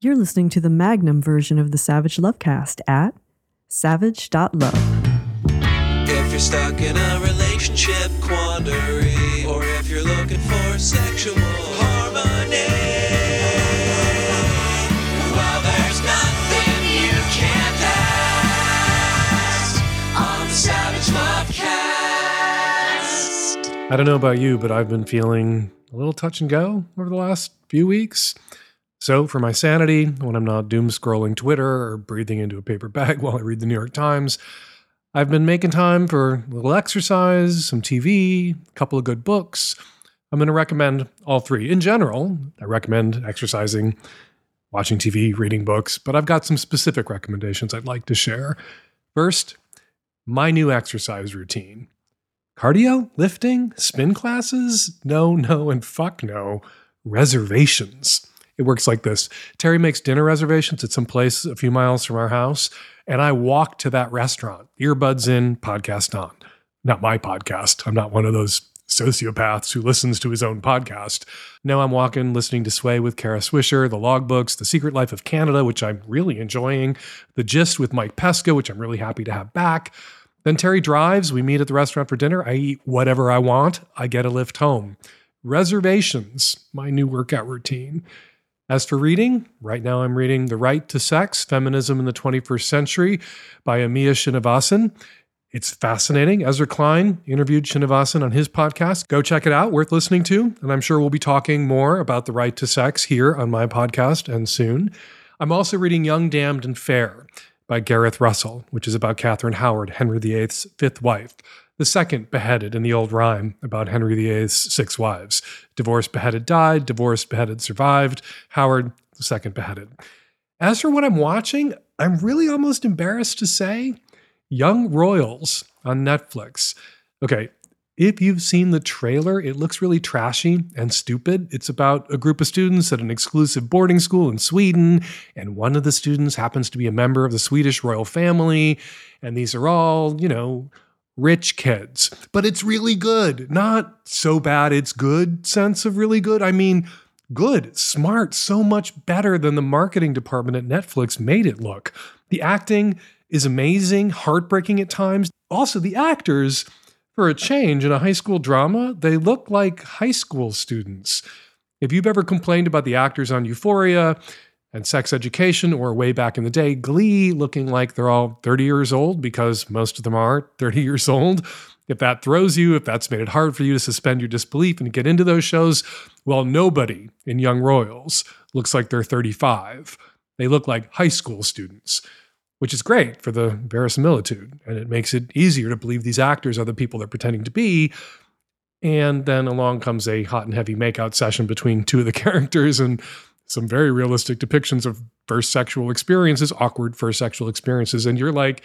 You're listening to the Magnum version of the Savage Lovecast at savage.love. If you're stuck in a relationship quandary, or if you're looking for sexual harmony, well, there's nothing you can't ask on the Savage Lovecast. I don't know about you, but I've been feeling a little touch and go over the last few weeks. So for my sanity, when I'm not doom scrolling Twitter or breathing into a paper bag while I read the New York Times, I've been making time for a little exercise, some TV, a couple of good books. I'm going to recommend all three. In general, I recommend exercising, watching TV, reading books, but I've got some specific recommendations I'd like to share. First, my new exercise routine. Cardio, lifting, spin classes? No, and fuck no. Reservations. It works like this. Terry makes dinner reservations at some place a few miles from our house, and I walk to that restaurant, earbuds in, podcast on. Not my podcast. I'm not one of those sociopaths who listens to his own podcast. Now I'm walking, listening to Sway with Kara Swisher, the logbooks, The Secret Life of Canada, which I'm really enjoying, The Gist with Mike Pesca, which I'm really happy to have back. Then Terry drives. We meet at the restaurant for dinner. I eat whatever I want. I get a lift home. Reservations, my new workout routine. As for reading, right now I'm reading The Right to Sex, Feminism in the 21st Century by Amia Srinivasan. It's fascinating. Ezra Klein interviewed Srinivasan on his podcast. Go check it out. Worth listening to. And I'm sure we'll be talking more about The Right to Sex here on my podcast and soon. I'm also reading Young, Damned, and Fair by Gareth Russell, which is about Catherine Howard, Henry VIII's fifth wife. The second beheaded in the old rhyme about Henry VIII's six wives. Divorced, beheaded, died. Divorced, beheaded, survived. Howard, the second beheaded. As for what I'm watching, I'm really almost embarrassed to say, Young Royals on Netflix. Okay, if you've seen the trailer, it looks really trashy and stupid. It's about a group of students at an exclusive boarding school in Sweden, and one of the students happens to be a member of the Swedish royal family, and these are all, rich kids, but it's really good. Not so bad it's good sense of really good. I mean, good, smart, so much better than the marketing department at Netflix made it look. The acting is amazing, heartbreaking at times. Also, the actors, for a change in a high school drama, they look like high school students. If you've ever complained about the actors on Euphoria and Sex Education, or way back in the day, Glee, looking like they're all 30 years old, because most of them are 30 years old. If that throws you, if that's made it hard for you to suspend your disbelief and get into those shows, well, nobody in Young Royals looks like they're 35. They look like high school students, which is great for the verisimilitude, and it makes it easier to believe these actors are the people they're pretending to be. And then along comes a hot and heavy makeout session between two of the characters, and some very realistic depictions of first sexual experiences, awkward first sexual experiences. And you're like,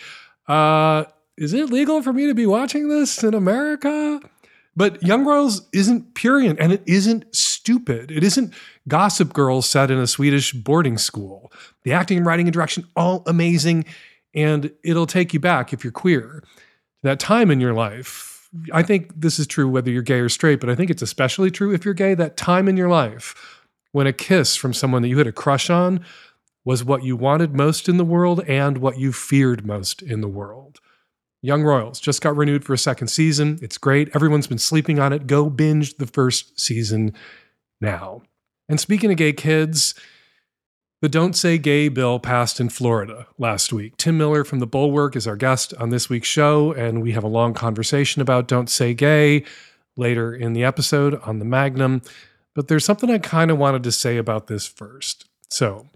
is it legal for me to be watching this in America? But Young Royals isn't purient, and it isn't stupid. It isn't Gossip Girl set in a Swedish boarding school. The acting and writing and direction, all amazing. And it'll take you back, if you're queer, that time in your life. I think this is true whether you're gay or straight, but I think it's especially true if you're gay, that time in your life when a kiss from someone that you had a crush on was what you wanted most in the world and what you feared most in the world. Young Royals just got renewed for a second season. It's great. Everyone's been sleeping on it. Go binge the first season now. And speaking of gay kids, the Don't Say Gay bill passed in Florida last week. Tim Miller from The Bulwark is our guest on this week's show, and we have a long conversation about Don't Say Gay later in the episode on the Magnum. But there's something I kind of wanted to say about this first. So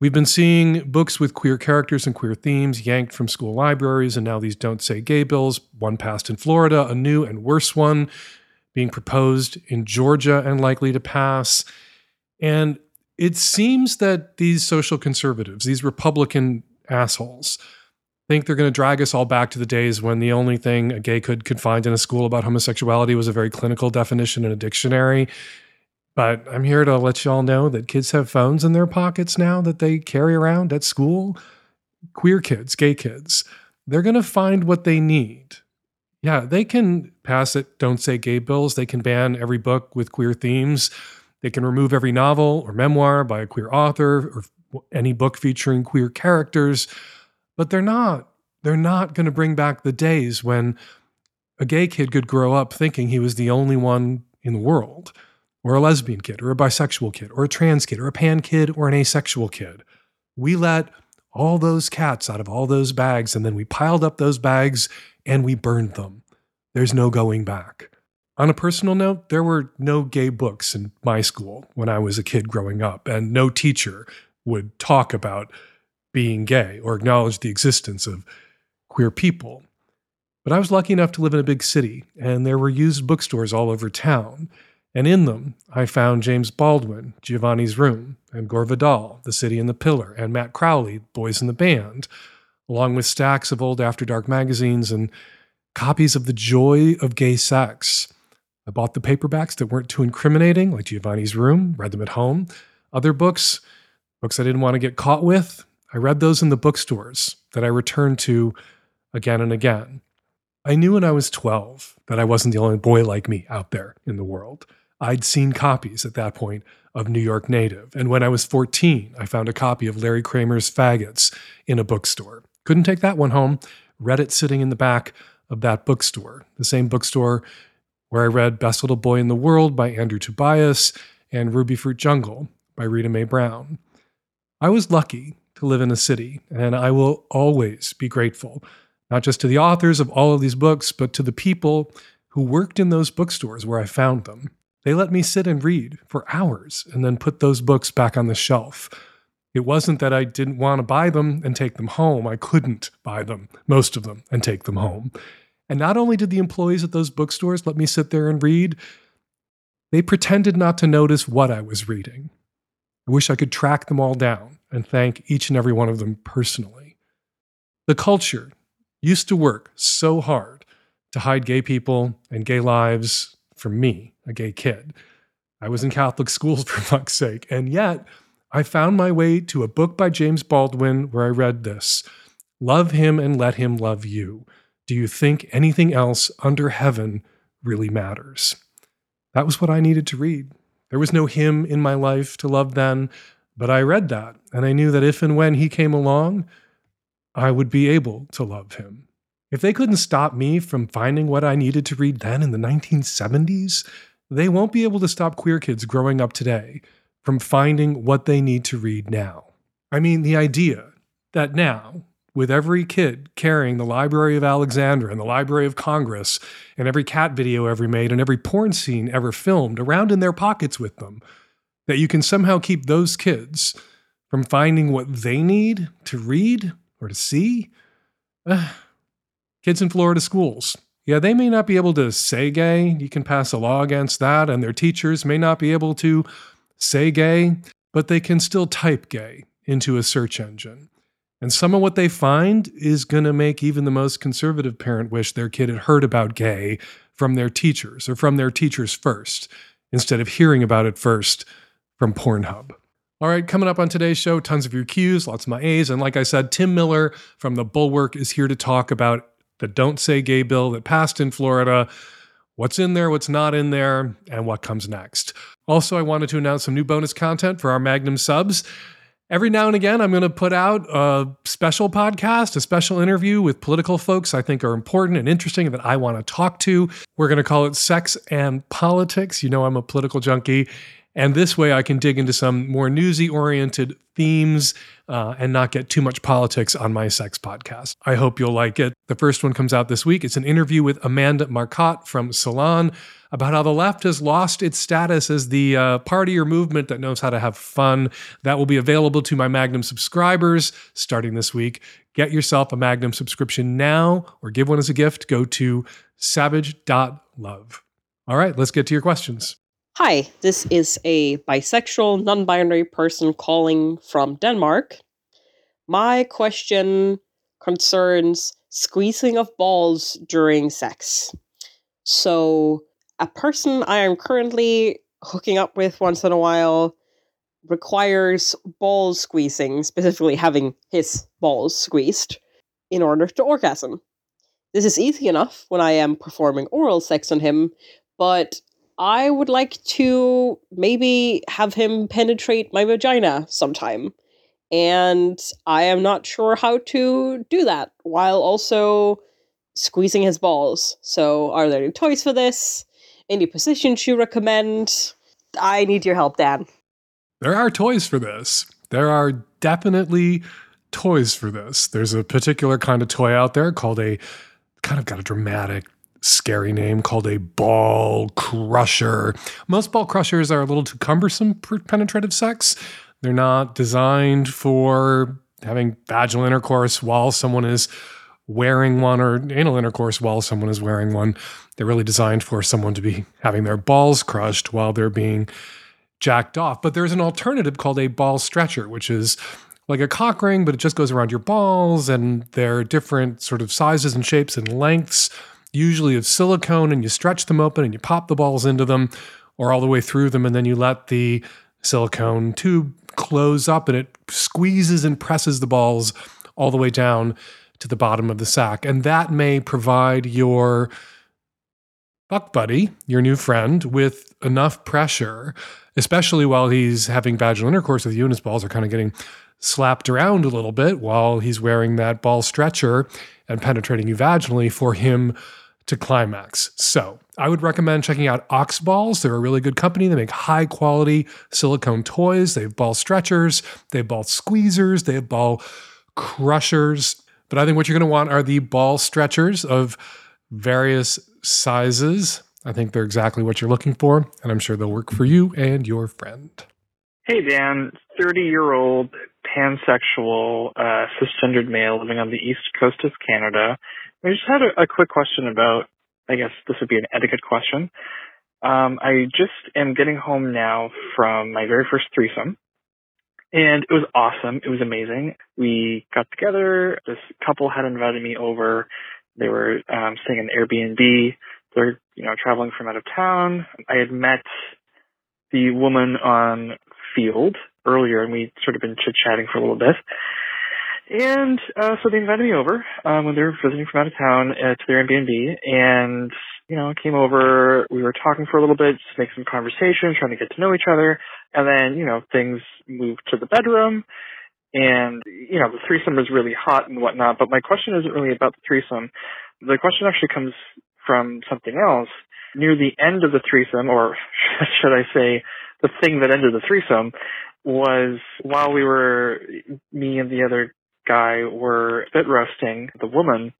we've been seeing books with queer characters and queer themes yanked from school libraries, and now these Don't Say Gay bills, one passed in Florida, a new and worse one being proposed in Georgia and likely to pass. And it seems that these social conservatives, these Republican assholes, think they're going to drag us all back to the days when the only thing a gay kid could find in a school about homosexuality was a very clinical definition in a dictionary. But I'm here to let you all know that kids have phones in their pockets now that they carry around at school. Queer kids, gay kids, they're going to find what they need. Yeah, they can pass it, Don't Say Gay bills. They can ban every book with queer themes. They can remove every novel or memoir by a queer author or any book featuring queer characters, but they're not. They're not going to bring back the days when a gay kid could grow up thinking he was the only one in the world, or a lesbian kid, or a bisexual kid, or a trans kid, or a pan kid, or an asexual kid. We let all those cats out of all those bags, and then we piled up those bags and we burned them. There's no going back. On a personal note, there were no gay books in my school when I was a kid growing up, and no teacher would talk about being gay or acknowledge the existence of queer people. But I was lucky enough to live in a big city, and there were used bookstores all over town, and in them I found James Baldwin, Giovanni's Room, and Gore Vidal, The City and the Pillar, and Matt Crowley, Boys in the Band, along with stacks of old After Dark magazines and copies of The Joy of Gay Sex. I bought the paperbacks that weren't too incriminating, like Giovanni's Room, read them at home. Other books, books I didn't want to get caught with, I read those in the bookstores that I returned to again and again. I knew when I was 12 that I wasn't the only boy like me out there in the world. I'd seen copies at that point of New York Native, and when I was 14, I found a copy of Larry Kramer's Faggots in a bookstore. Couldn't take that one home, read it sitting in the back of that bookstore, the same bookstore where I read Best Little Boy in the World by Andrew Tobias and Ruby Fruit Jungle by Rita Mae Brown. I was lucky to live in a city, and I will always be grateful, not just to the authors of all of these books, but to the people who worked in those bookstores where I found them. They let me sit and read for hours and then put those books back on the shelf. It wasn't that I didn't want to buy them and take them home. I couldn't buy them, most of them, and take them home. And not only did the employees at those bookstores let me sit there and read, they pretended not to notice what I was reading. I wish I could track them all down and thank each and every one of them personally. The culture used to work so hard to hide gay people and gay lives from me, a gay kid. I was in Catholic schools, for fuck's sake, and yet I found my way to a book by James Baldwin where I read this: Love Him and Let Him Love You. Do you think anything else under heaven really matters? That was what I needed to read. There was no hymn in my life to love then, but I read that, and I knew that if and when he came along, I would be able to love him. If they couldn't stop me from finding what I needed to read then in the 1970s, they won't be able to stop queer kids growing up today from finding what they need to read now. I mean, the idea that now, with every kid carrying the Library of Alexandria and the Library of Congress and every cat video ever made and every porn scene ever filmed around in their pockets with them, that you can somehow keep those kids from finding what they need to read or to see? Kids in Florida schools. Yeah, they may not be able to say gay. You can pass a law against that, and their teachers may not be able to say gay, but they can still type gay into a search engine. And some of what they find is going to make even the most conservative parent wish their kid had heard about gay from their teachers or from their teachers first, instead of hearing about it first from Pornhub. All right, coming up on today's show, tons of your Qs, lots of my As. And like I said, Tim Miller from The Bulwark is here to talk about the Don't Say Gay bill that passed in Florida, what's in there, what's not in there, and what comes next. Also, I wanted to announce some new bonus content for our Magnum subs. Every now and again, I'm going to put out a special podcast, a special interview with political folks I think are important and interesting and that I want to talk to. We're going to call it Sex and Politics. You know I'm a political junkie. And this way I can dig into some more newsy-oriented themes and not get too much politics on my sex podcast. I hope you'll like it. The first one comes out this week. It's an interview with Amanda Marcotte from Salon about how the left has lost its status as the party or movement that knows how to have fun. That will be available to my Magnum subscribers starting this week. Get yourself a Magnum subscription now or give one as a gift. Go to savage.love. All right, let's get to your questions. Hi, this is a bisexual, non-binary person calling from Denmark. My question concerns squeezing of balls during sex. So, a person I am currently hooking up with once in a while requires ball squeezing, specifically having his balls squeezed, in order to orgasm. This is easy enough when I am performing oral sex on him, but I would like to maybe have him penetrate my vagina sometime. And I am not sure how to do that while also squeezing his balls. So are there any toys for this? Any positions you recommend? I need your help, Dan. There are toys for this. There are definitely toys for this. There's a particular kind of toy out there called a, kind of got a dramatic, scary name, called a ball crusher. Most ball crushers are a little too cumbersome for penetrative sex. They're not designed for having vaginal intercourse while someone is wearing one, or anal intercourse while someone is wearing one. They're really designed for someone to be having their balls crushed while they're being jacked off. But there's an alternative called a ball stretcher, which is like a cock ring, but it just goes around your balls, and they're different sort of sizes and shapes and lengths, usually of silicone, and you stretch them open and you pop the balls into them or all the way through them, and then you let the silicone tube close up, and it squeezes and presses the balls all the way down to the bottom of the sack. And that may provide your fuck buddy, your new friend, with enough pressure, especially while he's having vaginal intercourse with you and his balls are kind of getting slapped around a little bit while he's wearing that ball stretcher and penetrating you vaginally, for him to climax. So I would recommend checking out Ox Balls. They're a really good company. They make high quality silicone toys. They have ball stretchers. They have ball squeezers. They have ball crushers. But I think what you're going to want are the ball stretchers of various sizes. I think they're exactly what you're looking for, and I'm sure they'll work for you and your friend. Hey, Dan, 30-year-old pansexual cisgendered male living on the east coast of Canada. I just had a quick question about, I guess this would be an etiquette question. I just am getting home now from my very first threesome. And it was awesome. It was amazing. We got together. This couple had invited me over. They were staying in an Airbnb. They're, you know, traveling from out of town. I had met the woman on Field earlier, and we'd sort of been chit-chatting for a little bit. And so they invited me over when they were visiting from out of town to their Airbnb. And, you know, I came over. We were talking for a little bit, just making some conversation, trying to get to know each other. And then, you know, things moved to the bedroom. And, you know, the threesome was really hot and whatnot. But my question isn't really about the threesome. The question actually comes from something else. Near the end of the threesome, or should I say the thing that ended the threesome, was while we were, me and the other guy were spit roasting the woman,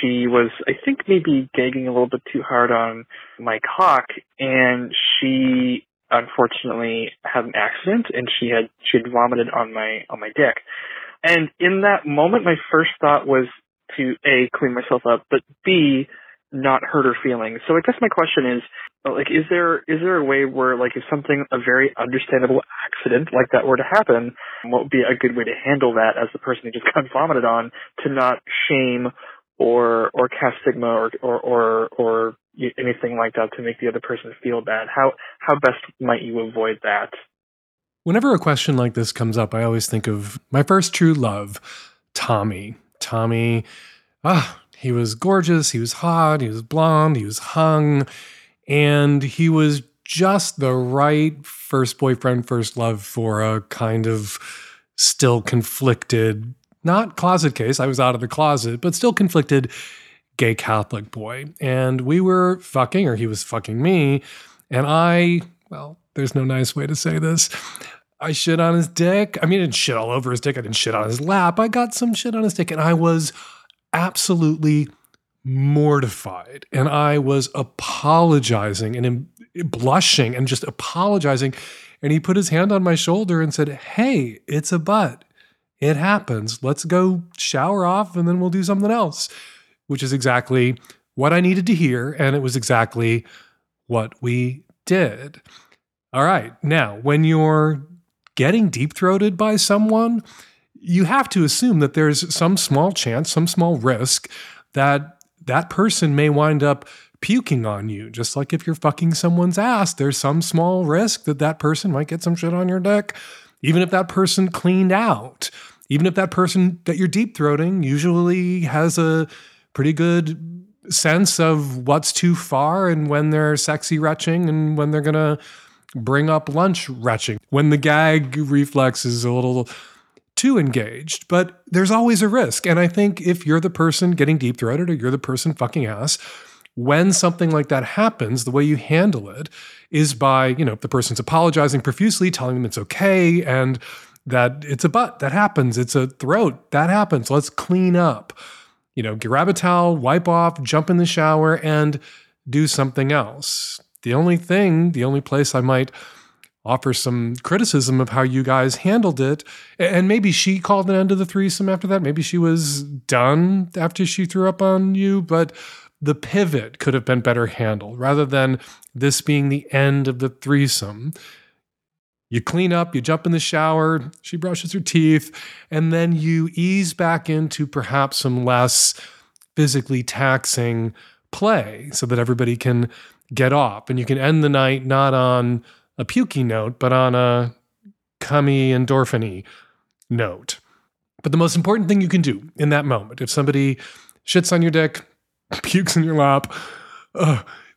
she was, I think, maybe gagging a little bit too hard on my cock, and she unfortunately had an accident, and she had vomited on my dick. And in that moment, my first thought was to A, clean myself up, but B, not hurt her feelings. So I guess my question is, like, is there a way where, like, if something, a very understandable accident like that were to happen, what would be a good way to handle that as the person who just got vomited on, to not shame or cast stigma or anything like that to make the other person feel bad? How best might you avoid that? Whenever a question like this comes up, I always think of my first true love, Tommy. Tommy, he was gorgeous, he was hot, he was blonde, he was hung, and he was just the right first boyfriend, first love for a kind of still conflicted, not closet case, I was out of the closet, but still conflicted gay Catholic boy. And we were fucking, or he was fucking me, and I, well, there's no nice way to say this, I shit on his dick. I mean, I didn't shit all over his dick, I didn't shit on his lap, I got some shit on his dick, and I was absolutely mortified, and I was apologizing and blushing and just apologizing, and he put his hand on my shoulder and said, "Hey, it's a butt. It happens. Let's go shower off and then we'll do something else," which is exactly what I needed to hear, and it was exactly what we did. All right, now, when you're getting deep-throated by someone, you have to assume that there's some small chance, some small risk that that person may wind up puking on you. Just like if you're fucking someone's ass, there's some small risk that that person might get some shit on your dick, even if that person cleaned out, even if that person that you're deep-throating usually has a pretty good sense of what's too far and when they're sexy retching and when they're going to bring up lunch retching, when the gag reflex is a little too engaged, but there's always a risk. And I think if you're the person getting deep throated or you're the person fucking ass, when something like that happens, the way you handle it is by, you know, if the person's apologizing profusely, telling them it's okay and that it's a butt, that happens, it's a throat, that happens, let's clean up. You know, grab a towel, wipe off, jump in the shower, and do something else. The only place I might offer some criticism of how you guys handled it, and maybe she called an end to the threesome after that, maybe she was done after she threw up on you, but the pivot could have been better handled. Rather than this being the end of the threesome, you clean up, you jump in the shower, she brushes her teeth, and then you ease back into perhaps some less physically taxing play so that everybody can get off. And you can end the night not on a pukey note, but on a cummy, endorphiny note. But the most important thing you can do in that moment, if somebody shits on your dick, pukes in your lap,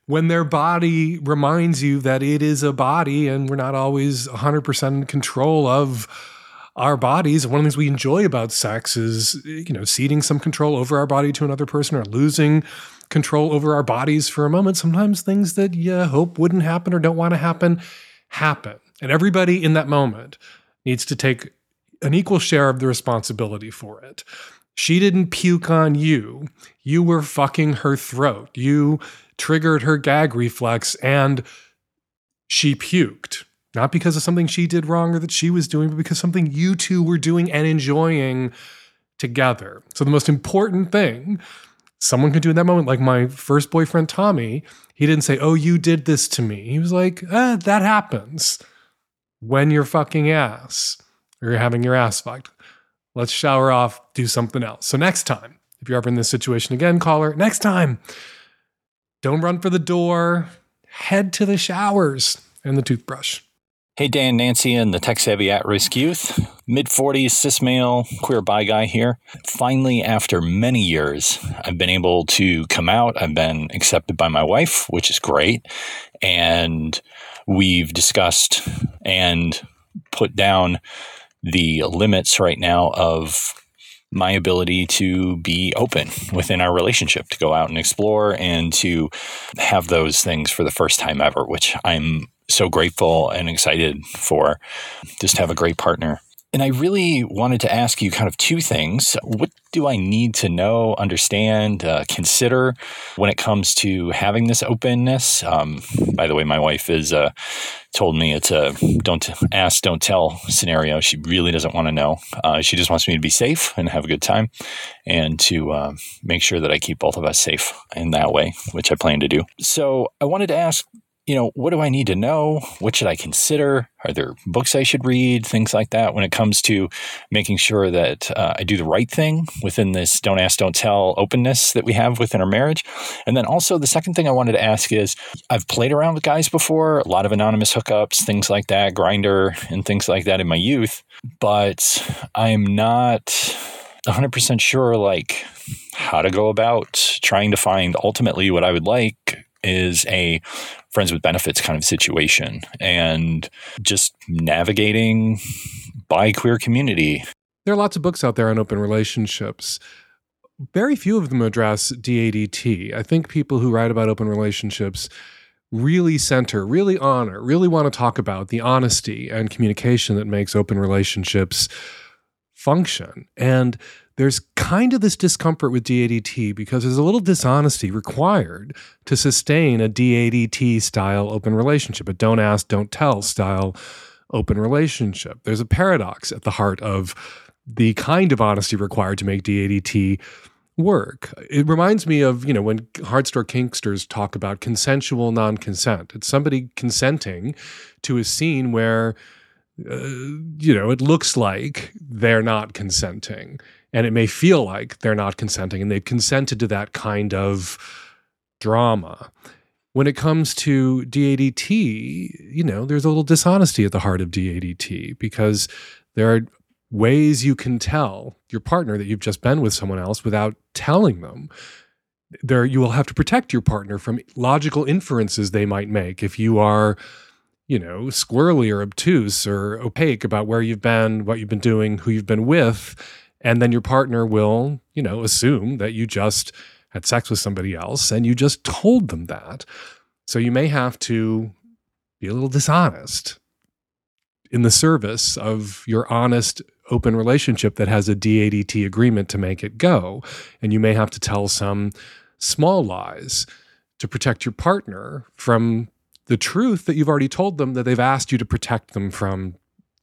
when their body reminds you that it is a body and we're not always 100% in control of our bodies. One of the things we enjoy about sex is, you know, ceding some control over our body to another person or losing control over our bodies for a moment. Sometimes things that you hope wouldn't happen or don't want to happen, happen. And everybody in that moment needs to take an equal share of the responsibility for it. She didn't puke on you. You were fucking her throat. You triggered her gag reflex and she puked. Not because of something she did wrong or that she was doing, but because something you two were doing and enjoying together. So the most important thing someone could do in that moment, like my first boyfriend, Tommy, he didn't say, oh, you did this to me. He was like, that happens when you're fucking ass or you're having your ass fucked. Let's shower off, do something else. So next time, if you're ever in this situation again, caller, next time, don't run for the door, head to the showers and the toothbrush. Hey, Dan, Nancy, and the tech-savvy at-risk youth. Mid-40s, cis male, queer bi guy here. Finally, after many years, I've been able to come out. I've been accepted by my wife, which is great. And we've discussed and put down the limits right now of my ability to be open within our relationship, to go out and explore and to have those things for the first time ever, which I'm so grateful and excited for, just to have a great partner. And I really wanted to ask you kind of two things. What do I need to know, understand, consider when it comes to having this openness? By the way, my wife has told me it's a don't ask, don't tell scenario. She really doesn't want to know. She just wants me to be safe and have a good time and to make sure that I keep both of us safe in that way, which I plan to do. So I wanted to ask, you know, what do I need to know? What should I consider? Are there books I should read? Things like that when it comes to making sure that I do the right thing within this don't ask, don't tell openness that we have within our marriage. And then also the second thing I wanted to ask is I've played around with guys before, a lot of anonymous hookups, things like that, Grindr and things like that in my youth, but I'm not 100% sure like how to go about trying to find ultimately what I would like is a friends with benefits kind of situation and just navigating bi queer community. There are lots of books out there on open relationships. Very few of them address DADT. I think people who write about open relationships really center, really honor, really want to talk about the honesty and communication that makes open relationships function. And there's kind of this discomfort with DADT because there's a little dishonesty required to sustain a DADT style open relationship, a don't ask, don't tell style open relationship. There's a paradox at the heart of the kind of honesty required to make DADT work. It reminds me of, you know, when hardcore kinksters talk about consensual non-consent. It's somebody consenting to a scene where, you know, it looks like they're not consenting. And it may feel like they're not consenting and they've consented to that kind of drama. When it comes to DADT, you know, there's a little dishonesty at the heart of DADT because there are ways you can tell your partner that you've just been with someone else without telling them. There, you will have to protect your partner from logical inferences they might make if you are you know, squirrely or obtuse or opaque about where you've been, what you've been doing, who you've been with. And then your partner will, you know, assume that you just had sex with somebody else and you just told them that. So you may have to be a little dishonest in the service of your honest, open relationship that has a DADT agreement to make it go. And you may have to tell some small lies to protect your partner from the truth that you've already told them that they've asked you to protect them from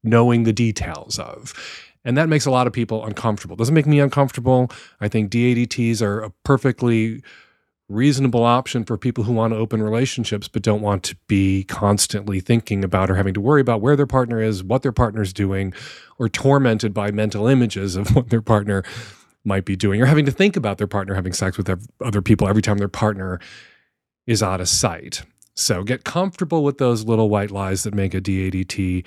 knowing the details of. And that makes a lot of people uncomfortable. It doesn't make me uncomfortable. I think DADTs are a perfectly reasonable option for people who want to open relationships but don't want to be constantly thinking about or having to worry about where their partner is, what their partner's doing, or tormented by mental images of what their partner might be doing, or having to think about their partner having sex with other people every time their partner is out of sight. So get comfortable with those little white lies that make a DADT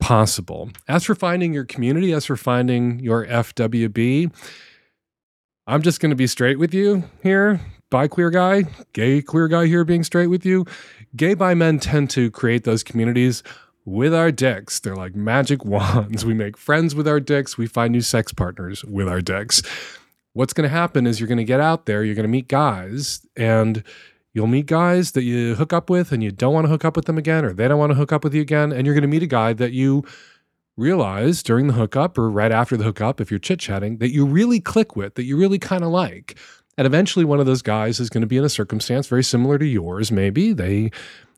possible. As for finding your community, as for finding your FWB, I'm just going to be straight with you here. Bi queer guy, gay queer guy here being straight with you. Gay bi men tend to create those communities with our dicks. They're like magic wands. We make friends with our dicks. We find new sex partners with our dicks. What's going to happen is you're going to get out there, you're going to meet guys, and you'll meet guys that you hook up with and you don't want to hook up with them again, or they don't want to hook up with you again. And you're going to meet a guy that you realize during the hookup or right after the hookup, if you're chit-chatting, that you really click with, that you really kind of like. And eventually one of those guys is going to be in a circumstance very similar to yours. Maybe they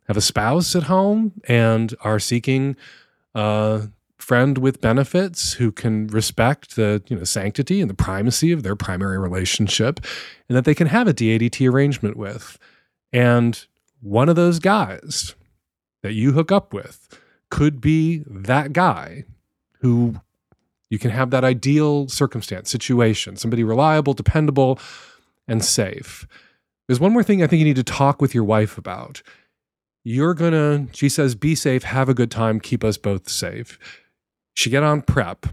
have a spouse at home and are seeking a friend with benefits who can respect the, you know, sanctity and the primacy of their primary relationship, and that they can have a DADT arrangement with. And one of those guys that you hook up with could be that guy who you can have that ideal circumstance, situation, somebody reliable, dependable, and safe. There's one more thing I think you need to talk with your wife about. You're going to, she says, be safe, have a good time, keep us both safe. She get on PrEP.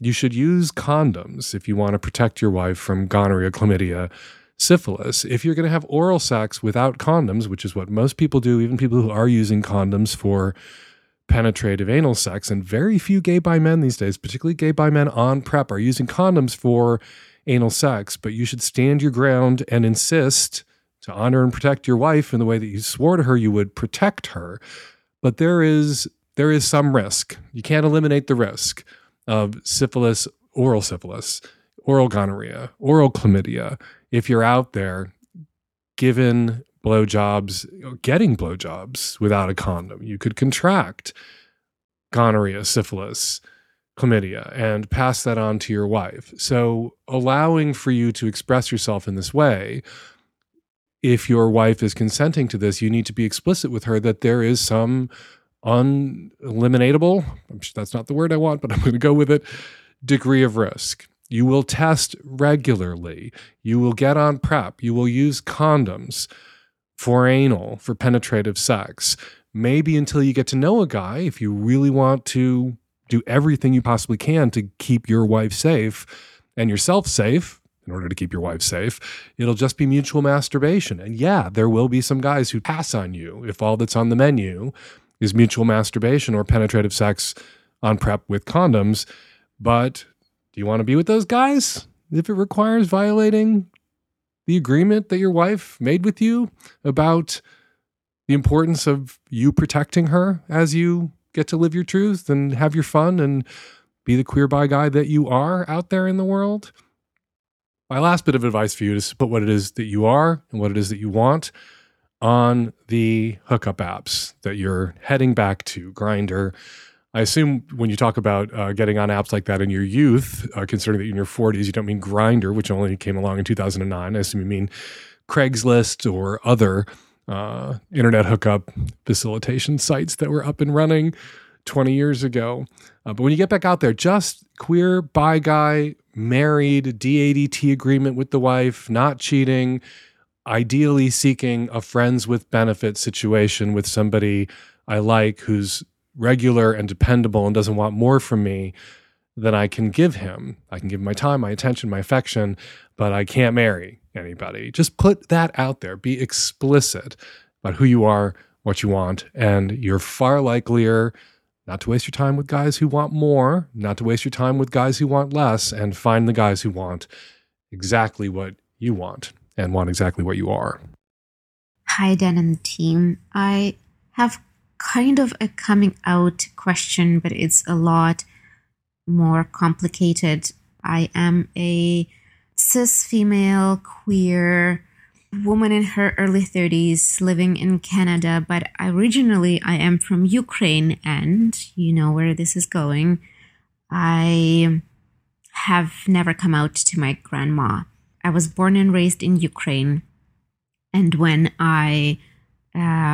You should use condoms if you want to protect your wife from gonorrhea, chlamydia, syphilis. If you're going to have oral sex without condoms, which is what most people do, even people who are using condoms for penetrative anal sex, and very few gay bi men these days, particularly gay bi men on PrEP, are using condoms for anal sex, but you should stand your ground and insist to honor and protect your wife in the way that you swore to her you would protect her. But there is some risk. You can't eliminate the risk of syphilis, oral gonorrhea, oral chlamydia, if you're out there given blowjobs, getting blowjobs without a condom. You could contract gonorrhea, syphilis, chlamydia, and pass that on to your wife. So allowing for you to express yourself in this way, if your wife is consenting to this, you need to be explicit with her that there is some uneliminatable, I'm sure that's not the word I want, but I'm going to go with it, degree of risk. You will test regularly. You will get on PrEP. You will use condoms for anal, for penetrative sex. Maybe until you get to know a guy, if you really want to do everything you possibly can to keep your wife safe and yourself safe in order to keep your wife safe, it'll just be mutual masturbation. And yeah, there will be some guys who pass on you if all that's on the menu is mutual masturbation or penetrative sex on PrEP with condoms. But do you want to be with those guys if it requires violating the agreement that your wife made with you about the importance of you protecting her as you get to live your truth and have your fun and be the queer bi guy that you are out there in the world? My last bit of advice for you is to put what it is that you are and what it is that you want on the hookup apps that you're heading back to, Grindr. I assume when you talk about getting on apps like that in your youth, considering that you're in your 40s, you don't mean Grindr, which only came along in 2009. I assume you mean Craigslist or other internet hookup facilitation sites that were up and running 20 years ago. But when you get back out there, just queer, bi guy, married, DADT agreement with the wife, not cheating, ideally seeking a friends with benefit situation with somebody I like who's regular and dependable and doesn't want more from me than I can give him. I can give him my time, my attention, my affection, but I can't marry anybody. Just put that out there. Be explicit about who you are, what you want, and you're far likelier not to waste your time with guys who want more, not to waste your time with guys who want less, and find the guys who want exactly what you want and want exactly what you are. Hi, Dan and the team. I have kind of a coming out question, but it's a lot more complicated. I am a cis female, queer woman in her early 30s living in Canada, but originally I am from Ukraine, and you know where this is going. I have never come out to my grandma. I was born and raised in Ukraine, and when I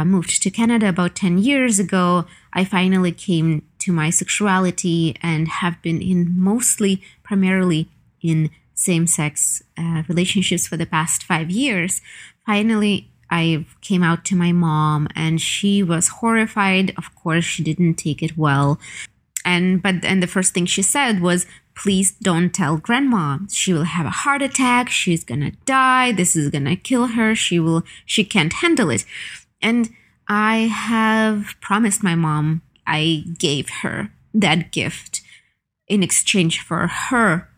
moved to Canada about 10 years ago, I finally came to my sexuality and have been in primarily in same-sex relationships for the past 5 years. Finally, I came out to my mom, and she was horrified. Of course, she didn't take it well. And the first thing she said was, "Please don't tell grandma. She will have a heart attack. She's gonna die. This is gonna kill her. She can't handle it." And I have promised my mom I gave her that gift in exchange for her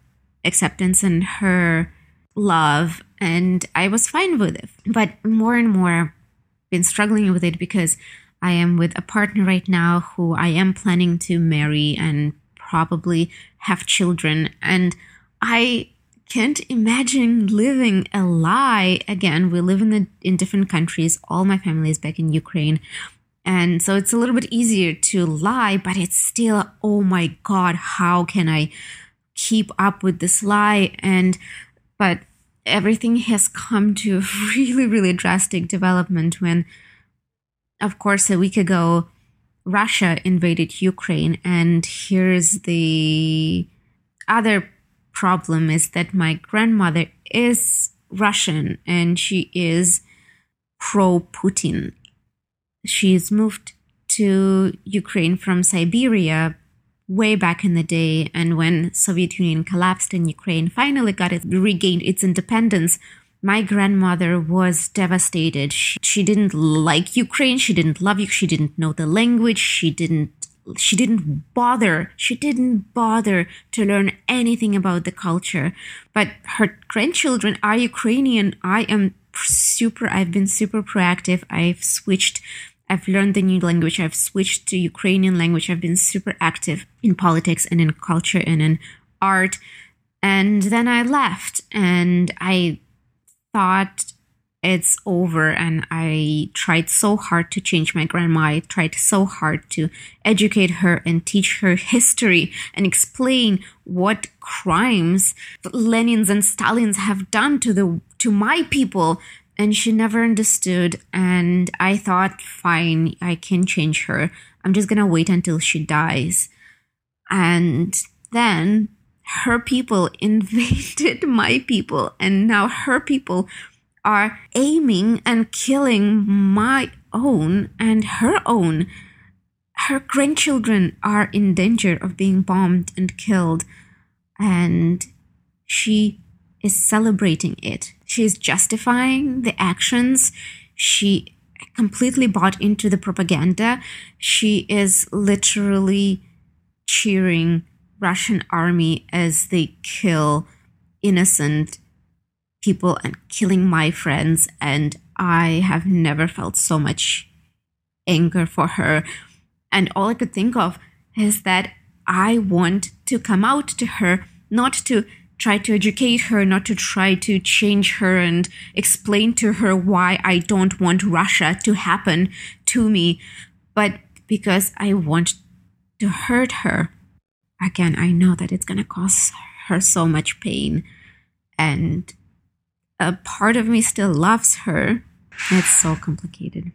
acceptance and her love, and I was fine with it. But more and more been struggling with it because I am with a partner right now who I am planning to marry and probably have children, and I can't imagine living a lie again. We live in different countries. All my family is back in Ukraine, and so it's a little bit easier to lie, but it's still, oh my God, how can I keep up with this lie? But everything has come to a really, really drastic development when, of course, a week ago, Russia invaded Ukraine. And here's the other problem, is that my grandmother is Russian and she is pro-Putin. She's moved to Ukraine from Siberia way back in the day, and when Soviet Union collapsed and Ukraine finally regained its independence, my grandmother was devastated. She didn't like Ukraine, she didn't love you, she didn't know the language, she didn't bother to learn anything about the culture. But her grandchildren are Ukrainian. I've been super proactive. I've learned the new language. I've switched to Ukrainian language. I've been super active in politics and in culture and in art. And then I left and I thought it's over. And I tried so hard to change my grandma. I tried so hard to educate her and teach her history and explain what crimes Lenins and Stalins have done to my people. And she never understood, and I thought, fine, I can change her. I'm just gonna wait until she dies. And then her people invaded my people, and now her people are aiming and killing my own and her own. Her grandchildren are in danger of being bombed and killed, and she is celebrating it. She is justifying the actions. She completely bought into the propaganda. She is literally cheering Russian army as they kill innocent people and killing my friends. And I have never felt so much anger for her. And all I could think of is that I want to come out to her, not to try to educate her, not to try to change her and explain to her why I don't want Russia to happen to me, but because I want to hurt her. Again, I know that it's going to cause her so much pain, and a part of me still loves her. It's so complicated.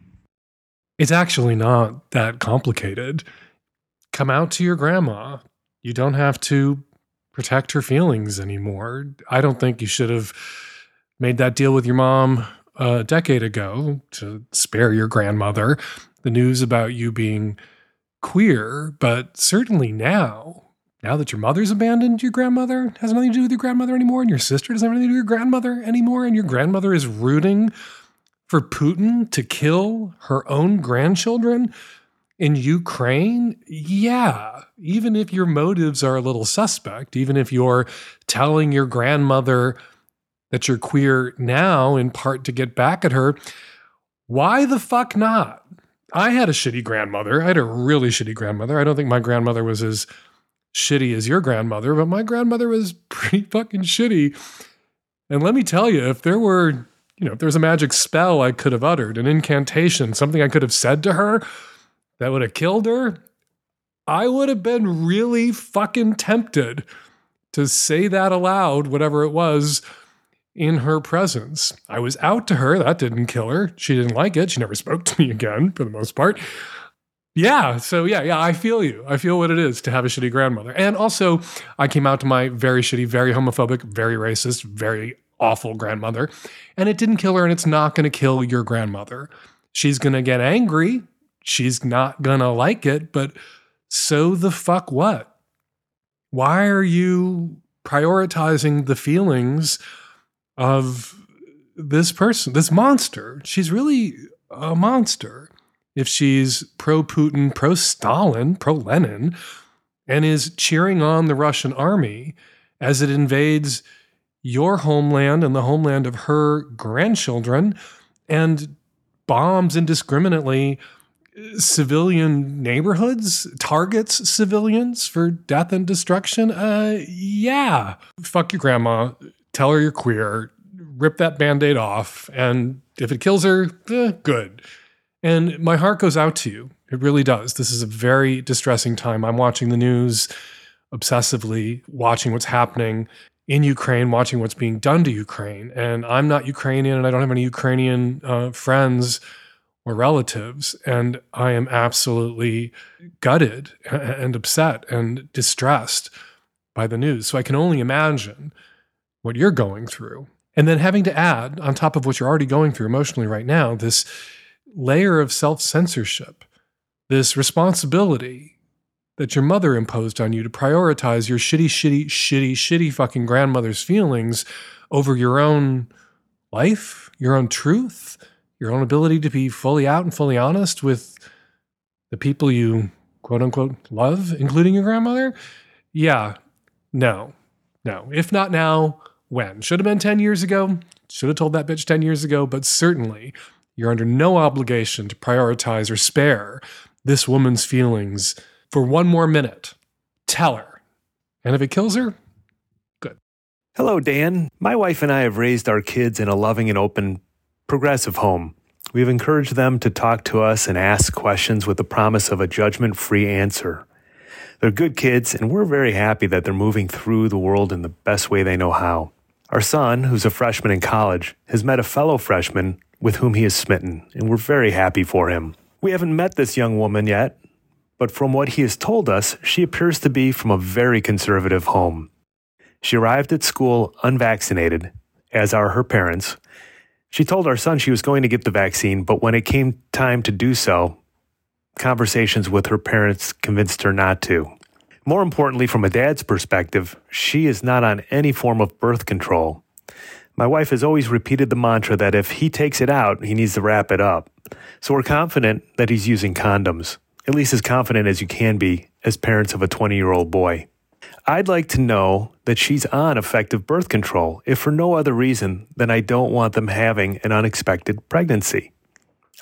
It's actually not that complicated. Come out to your grandma. You don't have to protect her feelings anymore. I don't think you should have made that deal with your mom a decade ago to spare your grandmother the news about you being queer, but certainly now that your mother's abandoned your grandmother, has nothing to do with your grandmother anymore, and your sister doesn't have anything to do with your grandmother anymore, and your grandmother is rooting for Putin to kill her own grandchildren in Ukraine? Yeah, even if your motives are a little suspect, even if you're telling your grandmother that you're queer now in part to get back at her, why the fuck not? I had a shitty grandmother. I had a really shitty grandmother. I don't think my grandmother was as shitty as your grandmother, but my grandmother was pretty fucking shitty. And let me tell you, if there were, you know, if there was a magic spell I could have uttered, an incantation, something I could have said to her that would have killed her, I would have been really fucking tempted to say that aloud, whatever it was, in her presence. I was out to her. That didn't kill her. She didn't like it. She never spoke to me again, for the most part. Yeah. So yeah, I feel you. I feel what it is to have a shitty grandmother. And also, I came out to my very shitty, very homophobic, very racist, very awful grandmother, and it didn't kill her, and it's not going to kill your grandmother. She's going to get angry. She's not going to like it, but so the fuck what? Why are you prioritizing the feelings of this person, this monster? She's really a monster. If she's pro-Putin, pro-Stalin, pro-Lenin, and is cheering on the Russian army as it invades your homeland and the homeland of her grandchildren and bombs indiscriminately civilian neighborhoods, targets civilians for death and destruction, yeah. Fuck your grandma. Tell her you're queer. Rip that Band-Aid off. And if it kills her, good. And my heart goes out to you. It really does. This is a very distressing time. I'm watching the news obsessively, watching what's happening in Ukraine, watching what's being done to Ukraine. And I'm not Ukrainian, and I don't have any Ukrainian friends or relatives. And I am absolutely gutted and upset and distressed by the news. So I can only imagine what you're going through. And then having to add, on top of what you're already going through emotionally right now, this layer of self-censorship, this responsibility that your mother imposed on you to prioritize your shitty fucking grandmother's feelings over your own life, your own truth, your own ability to be fully out and fully honest with the people you quote-unquote love, including your grandmother? Yeah, no. If not now, when? Should have been 10 years ago. Should have told that bitch 10 years ago, but certainly you're under no obligation to prioritize or spare this woman's feelings for one more minute. Tell her. And if it kills her, good. Hello, Dan. My wife and I have raised our kids in a loving and open, progressive home. We've encouraged them to talk to us and ask questions with the promise of a judgment-free answer. They're good kids, and we're very happy that they're moving through the world in the best way they know how. Our son, who's a freshman in college, has met a fellow freshman with whom he is smitten, and we're very happy for him. We haven't met this young woman yet, but from what he has told us, she appears to be from a very conservative home. She arrived at school unvaccinated, as are her parents. She told our son she was going to get the vaccine, but when it came time to do so, conversations with her parents convinced her not to. More importantly, from a dad's perspective, she is not on any form of birth control. My wife has always repeated the mantra that if he takes it out, he needs to wrap it up. So we're confident that he's using condoms, at least as confident as you can be as parents of a 20-year-old boy. I'd like to know that she's on effective birth control, if for no other reason than I don't want them having an unexpected pregnancy.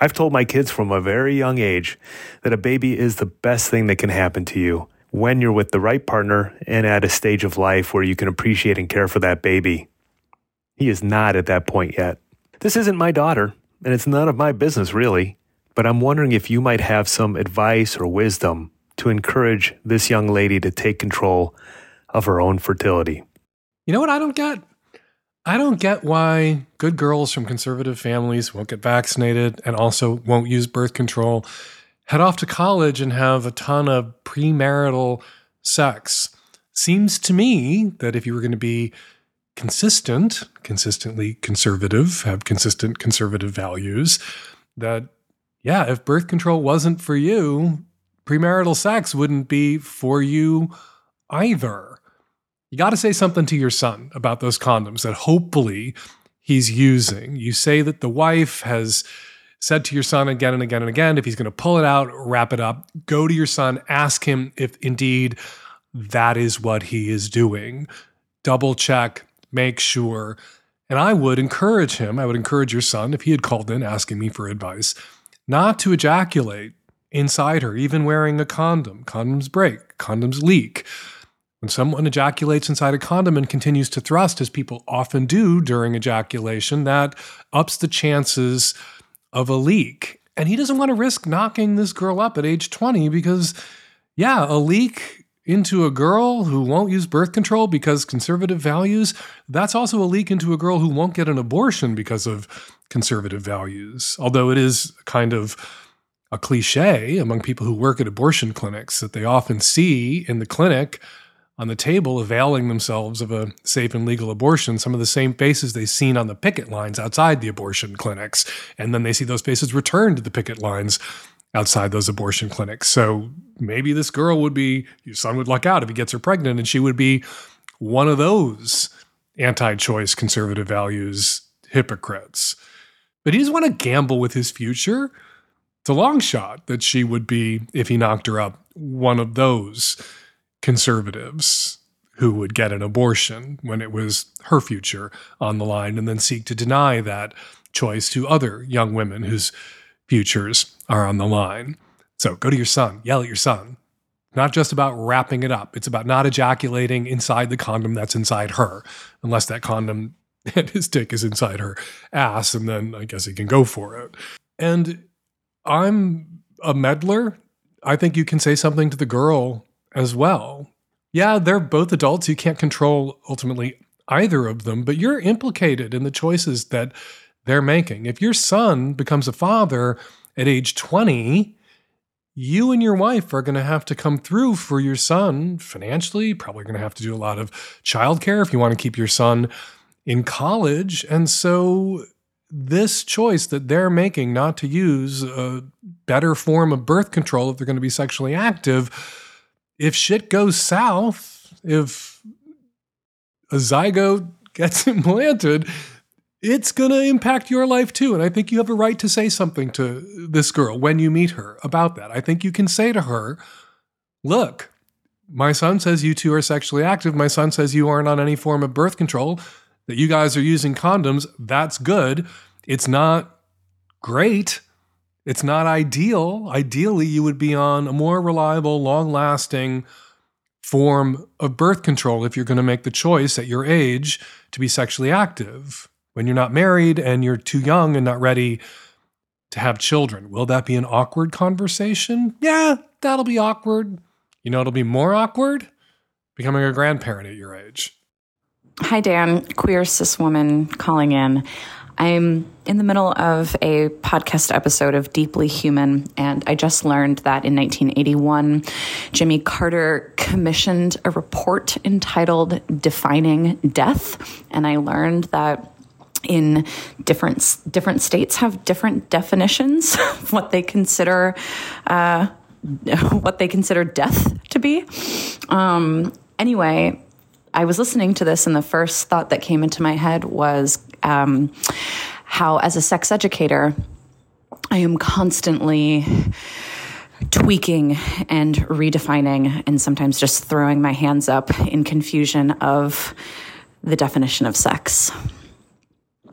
I've told my kids from a very young age that a baby is the best thing that can happen to you when you're with the right partner and at a stage of life where you can appreciate and care for that baby. He is not at that point yet. This isn't my daughter, and it's none of my business, really, but I'm wondering if you might have some advice or wisdom to encourage this young lady to take control of her own fertility. You know what I don't get? I don't get why good girls from conservative families won't get vaccinated and also won't use birth control, head off to college and have a ton of premarital sex. Seems to me that if you were going to be consistently conservative, have consistent conservative values, that, yeah, if birth control wasn't for you, premarital sex wouldn't be for you either. You got to say something to your son about those condoms that hopefully he's using. You say that the wife has said to your son again and again and again, if he's going to pull it out, wrap it up, go to your son, ask him if indeed that is what he is doing. Double check, make sure. And I would encourage him, I would encourage your son, if he had called in asking me for advice, not to ejaculate inside her, even wearing a condom. Condoms break, condoms leak. When someone ejaculates inside a condom and continues to thrust, as people often do during ejaculation, that ups the chances of a leak. And he doesn't want to risk knocking this girl up at age 20 because, yeah, a leak into a girl who won't use birth control because conservative values, that's also a leak into a girl who won't get an abortion because of conservative values. Although it is kind of a cliche among people who work at abortion clinics that they often see in the clinic on the table availing themselves of a safe and legal abortion, some of the same faces they've seen on the picket lines outside the abortion clinics. And then they see those faces return to the picket lines outside those abortion clinics. So maybe this girl would be, your son would luck out if he gets her pregnant, and she would be one of those anti-choice conservative values hypocrites. But he doesn't want to gamble with his future. It's a long shot that she would be, if he knocked her up, one of those conservatives who would get an abortion when it was her future on the line and then seek to deny that choice to other young women whose futures are on the line. So go to your son, yell at your son. Not just about wrapping it up. It's about not ejaculating inside the condom that's inside her, unless that condom and his dick is inside her ass, and then I guess he can go for it. And I'm a meddler. I think you can say something to the girl as well. Yeah, they're both adults. You can't control ultimately either of them, but you're implicated in the choices that they're making. If your son becomes a father at age 20, you and your wife are going to have to come through for your son financially, probably going to have to do a lot of childcare if you want to keep your son in college. And so this choice that they're making not to use a better form of birth control if they're going to be sexually active, if shit goes south, if a zygote gets implanted, it's going to impact your life too. And I think you have a right to say something to this girl when you meet her about that. I think you can say to her, look, my son says you two are sexually active. My son says you aren't on any form of birth control, that you guys are using condoms. That's good. It's not great. It's not ideal. Ideally, you would be on a more reliable, long-lasting form of birth control if you're going to make the choice at your age to be sexually active, when you're not married and you're too young and not ready to have children. Will that be an awkward conversation? Yeah, that'll be awkward. You know, it'll be more awkward becoming a grandparent at your age. Hi, Dan, queer cis woman calling in. I'm in the middle of a podcast episode of Deeply Human, and I just learned that in 1981, Jimmy Carter commissioned a report entitled Defining Death, and I learned that in different states have different definitions of what they consider death to be. Anyway, I was listening to this, and the first thought that came into my head was how, as a sex educator, I am constantly tweaking and redefining, and sometimes just throwing my hands up in confusion of the definition of sex.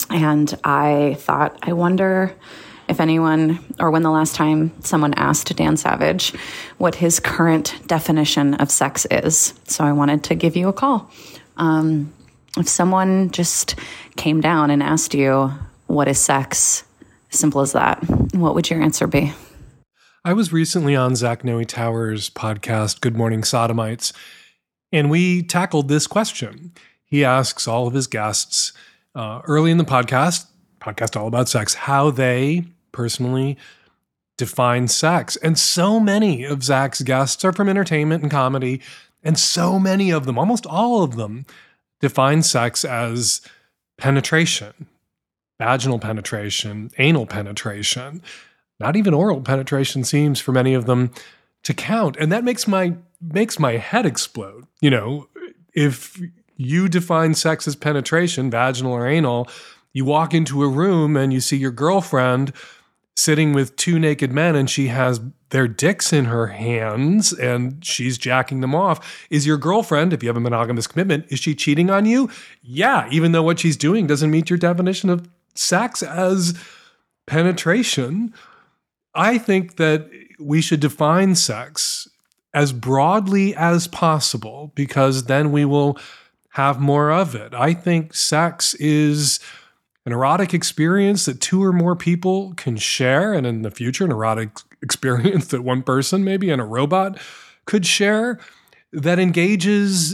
And I thought, I wonder if anyone, or when the last time someone asked Dan Savage what his current definition of sex is. So I wanted to give you a call. If someone just came down and asked you, what is sex? Simple as that. What would your answer be? I was recently on Zach Noe Tower's podcast, Good Morning Sodomites, and we tackled this question. He asks all of his guests, early in the podcast all about sex, how they personally define sex. And so many of Zach's guests are from entertainment and comedy, and so many of them, almost all of them, define sex as penetration, vaginal penetration, anal penetration. Not even oral penetration seems for many of them to count. And that makes my head explode. You know, if you define sex as penetration, vaginal or anal, You walk into a room and you see your girlfriend sitting with two naked men and she has their dicks in her hands and she's jacking them off. Is your girlfriend, if you have a monogamous commitment, is she cheating on you? Yeah, even though what she's doing doesn't meet your definition of sex as penetration. I think that we should define sex as broadly as possible because then we will have more of it. I think sex is an erotic experience that two or more people can share, and in the future, an erotic experience that one person, maybe, and a robot could share, that engages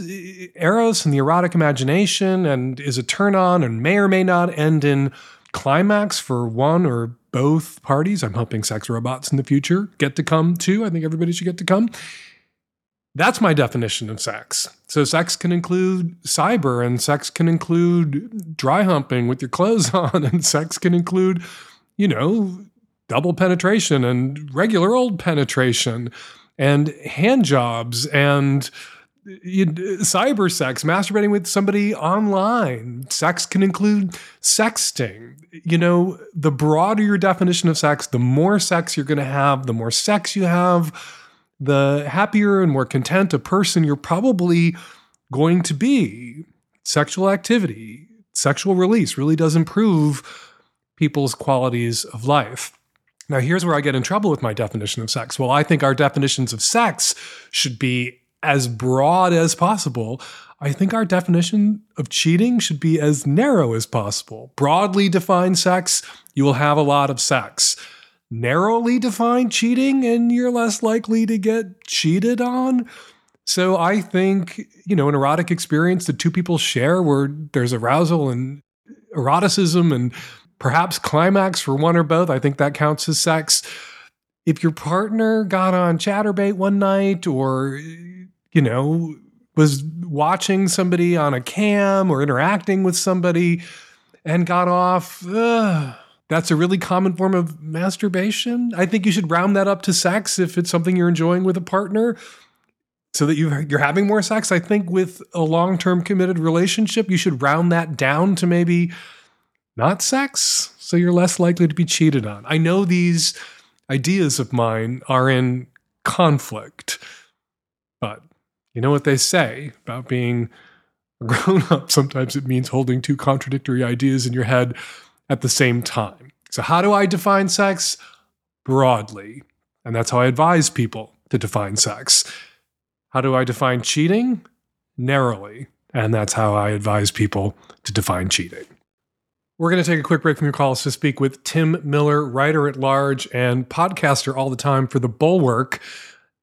eros and the erotic imagination and is a turn-on and may or may not end in climax for one or both parties. I'm hoping sex robots in the future get to come, too. I think everybody should get to come. That's my definition of sex. So sex can include cyber, and sex can include dry humping with your clothes on, and sex can include, you know, double penetration and regular old penetration and hand jobs and cyber sex, masturbating with somebody online. Sex can include sexting. You know, the broader your definition of sex, the more sex you're going to have, the more sex you have, the happier and more content a person you're probably going to be. Sexual activity, sexual release really does improve people's qualities of life. Now, here's where I get in trouble with my definition of sex. Well, I think our definitions of sex should be as broad as possible. I think our definition of cheating should be as narrow as possible. Broadly defined sex, you will have a lot of sex. Narrowly define cheating and you're less likely to get cheated on. So I think, you know, an erotic experience that two people share where there's arousal and eroticism and perhaps climax for one or both, I think that counts as sex. If your partner got on ChatterBait one night or, you know, was watching somebody on a cam or interacting with somebody and got off, that's a really common form of masturbation. I think you should round that up to sex if it's something you're enjoying with a partner so that you're having more sex. I think with a long-term committed relationship, you should round that down to maybe not sex so you're less likely to be cheated on. I know these ideas of mine are in conflict, but you know what they say about being a grown-up. Sometimes it means holding two contradictory ideas in your head at the same time. So how do I define sex? Broadly. And that's how I advise people to define sex. How do I define cheating? Narrowly. And that's how I advise people to define cheating. We're going to take a quick break from your calls to speak with Tim Miller, writer-at-large and podcaster all the time for The Bulwark,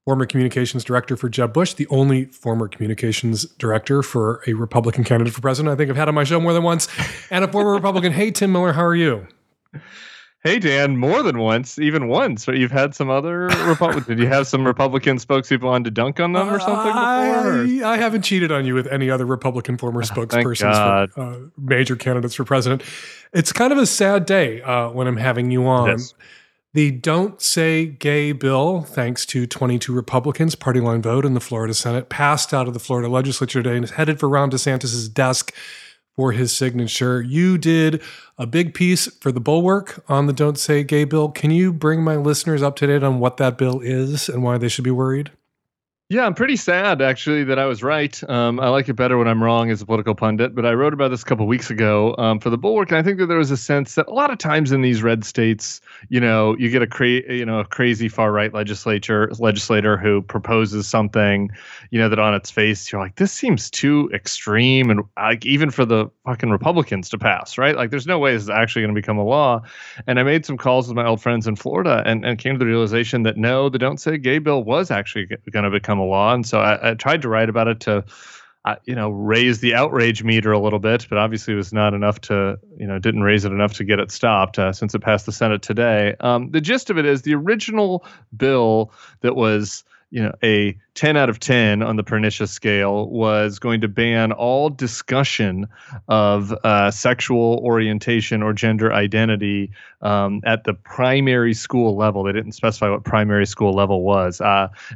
former communications director for Jeb Bush, the only former communications director for a Republican candidate for president I think I've had on my show more than once, and a former Republican. Hey, Tim Miller, how are you? Hey, Dan, more than once, even once. But you've had some other Republicans. Did you have some Republican spokespeople on to dunk on them or something before? I haven't cheated on you with any other Republican former spokespersons for major candidates for president. It's kind of a sad day when I'm having you on. Yes. The Don't Say Gay bill, thanks to 22 Republicans, party line vote in the Florida Senate, passed out of the Florida legislature today and is headed for Ron DeSantis' desk for his signature. You did a big piece for The Bulwark on the Don't Say Gay bill. Can you bring my listeners up to date on what that bill is and why they should be worried? Yeah, I'm pretty sad, actually, that I was right. I like it better when I'm wrong as a political pundit, but I wrote about this a couple weeks ago for The Bulwark, and I think that there was a sense that a lot of times in these red states, you know, you get a crazy far-right legislator who proposes something, you know, that on its face, you're like, this seems too extreme, and like even for the fucking Republicans to pass, right? Like, there's no way this is actually going to become a law. And I made some calls with my old friends in Florida and came to the realization that, no, the Don't Say Gay bill was actually going to become a law. And so I tried to write about it to, you know, raise the outrage meter a little bit, but obviously it was not enough to, you know, didn't raise it enough to get it stopped since it passed the Senate today. The gist of it is the original bill that was you know, a 10 out of 10 on the pernicious scale was going to ban all discussion of sexual orientation or gender identity at the primary school level. They didn't specify what primary school level was.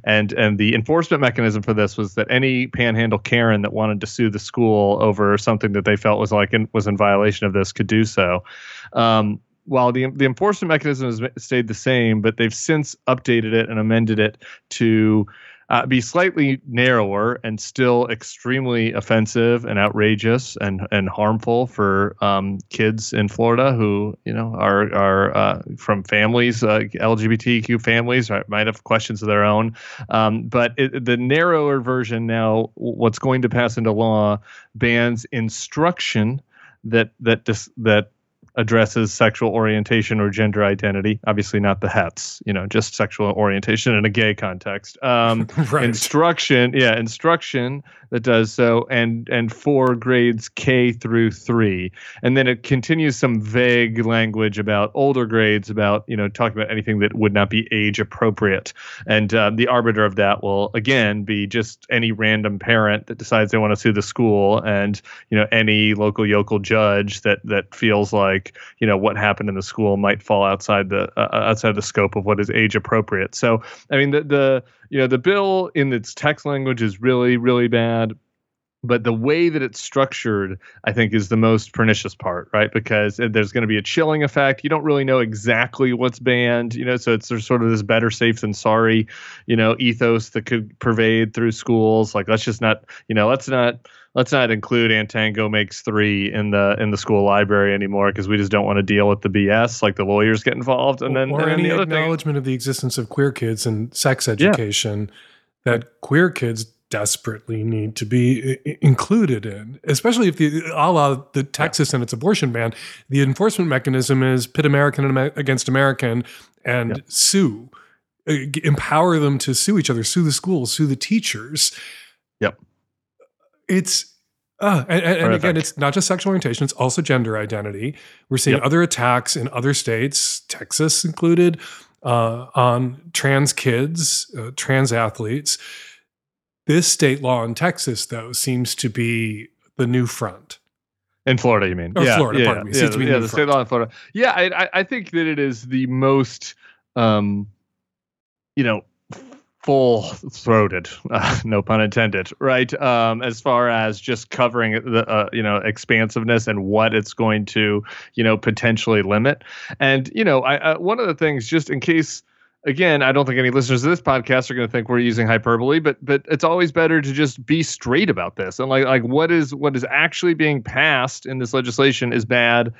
And the enforcement mechanism for this was that any panhandle Karen that wanted to sue the school over something that they felt was like was in violation of this could do so. While the enforcement mechanism has stayed the same, but they've since updated it and amended it to be slightly narrower and still extremely offensive and outrageous and harmful for kids in Florida who, you know, are from families, LGBTQ families, might have questions of their own. But the narrower version now, what's going to pass into law, bans instruction that addresses sexual orientation or gender identity. Obviously not the hets, you know, just sexual orientation in a gay context. Right. Instruction that does so, and for grades K through 3. And then it continues some vague language about older grades, about, you know, talking about anything that would not be age appropriate. And the arbiter of that will again be just any random parent that decides they want to sue the school, and, you know, any local yokel judge that feels like, you know, what happened in the school might fall outside the scope of what is age appropriate. So, I mean, the bill in its text language is really, really bad. But the way that it's structured, I think, is the most pernicious part, right? Because there's going to be a chilling effect. You don't really know exactly what's banned, you know, so there's sort of this better safe than sorry, you know, ethos that could pervade through schools. Like, let's not include Antango Makes 3 in the school library anymore, because we just don't want to deal with the BS, like the lawyers get involved. And then the acknowledgement of the existence of queer kids and sex education that queer kids desperately need to be included in, especially if the Texas and its abortion ban, the enforcement mechanism is pit American against American and sue, empower them to sue each other, sue the schools, sue the teachers. Yep. It's, and again, it's not just sexual orientation, it's also gender identity. We're seeing other attacks in other states, Texas included, on trans kids, trans athletes. This state law in Texas, though, seems to be the new front. In Florida, you mean? Florida, pardon me. Seems to be the new front. State law in Florida. Yeah, I think that it is the most, you know, full-throated, no pun intended, right? As far as just covering the, you know, expansiveness and what it's going to, you know, potentially limit. And, you know, I one of the things, just in case... Again, I don't think any listeners of this podcast are going to think we're using hyperbole, but it's always better to just be straight about this. And like what is actually being passed in this legislation is bad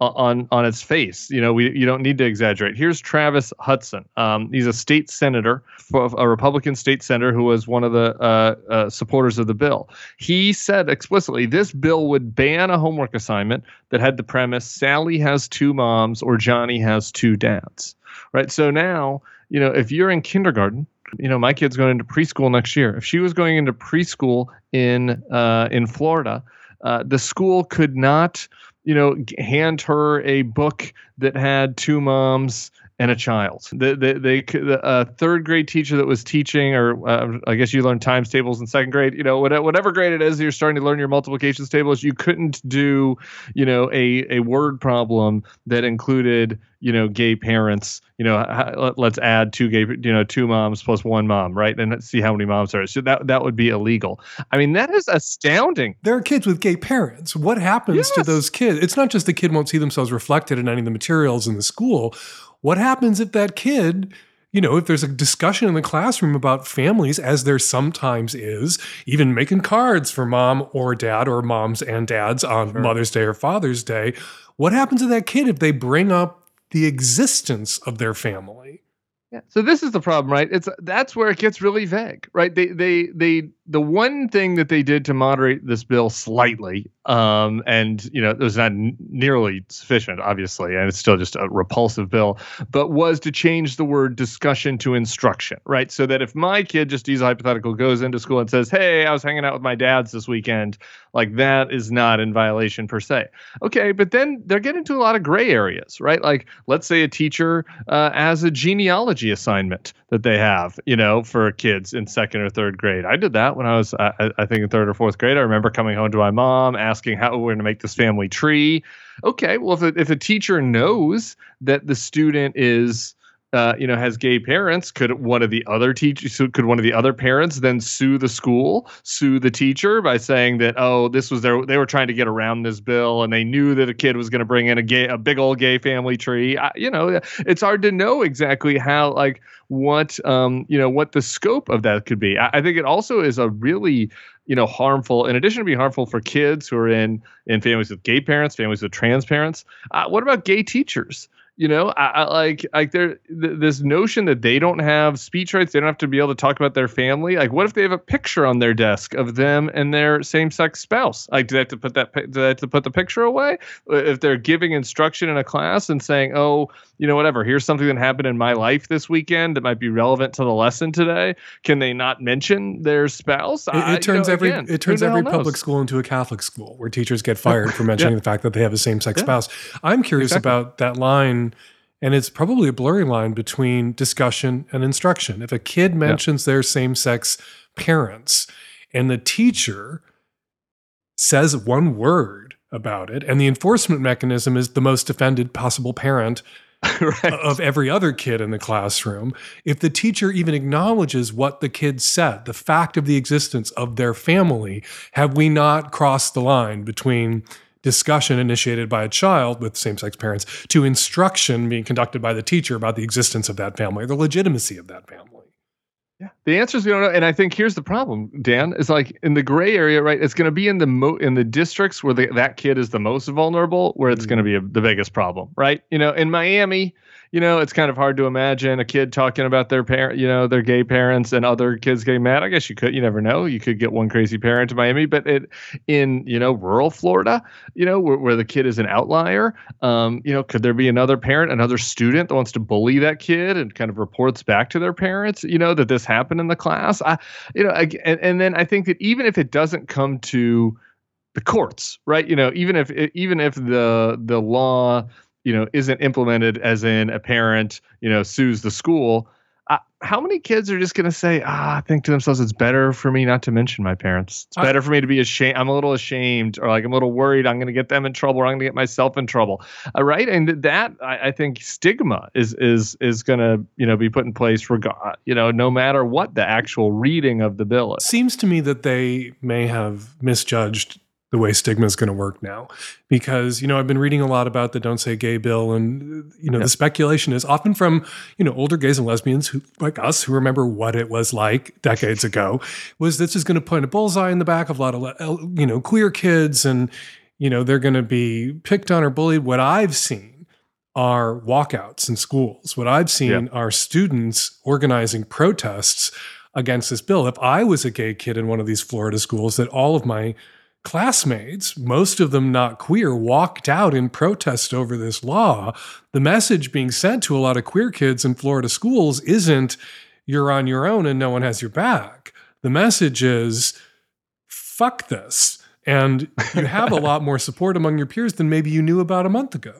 on its face. You know, you don't need to exaggerate. Here's Travis Hudson. He's a state senator, a Republican state senator who was one of the supporters of the bill. He said explicitly, this bill would ban a homework assignment that had the premise, Sally has two moms or Johnny has two dads. Right. So now, you know, if you're in kindergarten, you know, my kid's going into preschool next year. If she was going into preschool in Florida, the school could not, you know, hand her a book that had two moms and a child. The third grade teacher that was teaching, or I guess you learned times tables in second grade, you know, whatever grade it is you're starting to learn your multiplications tables, you couldn't do, you know, a word problem that included, you know, gay parents, you know, let's add two gay, you know, two moms plus one mom, right? And let's see how many moms there are. So that would be illegal. I mean, that is astounding. There are kids with gay parents. What happens to those kids? It's not just the kid won't see themselves reflected in any of the materials in the school. What happens if that kid, you know, if there's a discussion in the classroom about families, as there sometimes is, even making cards for mom or dad or moms and dads on Mother's Day or Father's Day, what happens to that kid if they bring up the existence of their family? Yeah. So this is the problem, right? That's where it gets really vague, right? They the one thing that they did to moderate this bill slightly, and, you know, it was not nearly sufficient, obviously, and it's still just a repulsive bill, but was to change the word discussion to instruction, right? So that if my kid, just to use a hypothetical, goes into school and says, hey, I was hanging out with my dad's this weekend, like that is not in violation per se. Okay, but then they're getting into a lot of gray areas, right? Like, let's say a teacher has a genealogy assignment that they have, you know, for kids in second or third grade. I did that when I was, I think, in third or fourth grade. I remember coming home to my mom, asking how we're going to make this family tree. Okay, well, if a teacher knows that the student is, you know, has gay parents, could one of the other parents then sue the school, sue the teacher by saying that, oh, this was they were trying to get around this bill and they knew that a kid was going to bring in a big old gay family tree. You know, it's hard to know exactly how, like, what the scope of that could be. I think it also is a really, you know, harmful, in addition to being harmful for kids who are in families with gay parents, families with trans parents. What about gay teachers? You know, this notion that they don't have speech rights, they don't have to be able to talk about their family. Like, what if they have a picture on their desk of them and their same-sex spouse? Like, do they have to put the picture away? If they're giving instruction in a class and saying, oh, you know, whatever, here's something that happened in my life this weekend that might be relevant to the lesson today, can they not mention their spouse? It turns every public school into a Catholic school where teachers get fired for mentioning the fact that they have a same-sex spouse. I'm curious about that line. And it's probably a blurry line between discussion and instruction. If a kid mentions their same-sex parents and the teacher says one word about it, and the enforcement mechanism is the most offended possible parent of every other kid in the classroom, if the teacher even acknowledges what the kid said, the fact of the existence of their family, have we not crossed the line between discussion initiated by a child with same-sex parents to instruction being conducted by the teacher about the existence of that family, or the legitimacy of that family? Yeah, the answer is we don't know. And I think here's the problem, Dan, is like in the gray area, right? It's going to be in the districts where that kid is the most vulnerable, where it's going to be the biggest problem, right? You know, in Miami, you know, it's kind of hard to imagine a kid talking about their parent, you know, their gay parents and other kids getting mad. I guess you never know. You could get one crazy parent in Miami, but in rural Florida, you know, where the kid is an outlier, you know, could there be another parent, another student that wants to bully that kid and kind of reports back to their parents, you know, that this happened in the class? And then I think that even if it doesn't come to the courts, right? You know, even if the law, you know, isn't implemented, as in a parent, you know, sues the school, how many kids are just going to say, I think to themselves, it's better for me not to mention my parents. It's better for me to be ashamed. I'm a little ashamed, or like I'm a little worried I'm going to get them in trouble, or I'm going to get myself in trouble. Right. And that, I think, stigma is going to, you know, be put in place for, you know, no matter what the actual reading of the bill is. It seems to me that they may have misjudged the way stigma is going to work now, because, you know, I've been reading a lot about the Don't Say Gay bill, and, you know, the speculation is often from, you know, older gays and lesbians who, like us, who remember what it was like decades ago, was this is going to point a bullseye in the back of a lot of, you know, queer kids, and, you know, they're going to be picked on or bullied. What I've seen are walkouts in schools. What I've seen are students organizing protests against this bill. If I was a gay kid in one of these Florida schools, that all of my classmates, most of them not queer, walked out in protest over this law, the message being sent to a lot of queer kids in Florida schools isn't you're on your own and no one has your back. The message is fuck this. And you have a lot more support among your peers than maybe you knew about a month ago.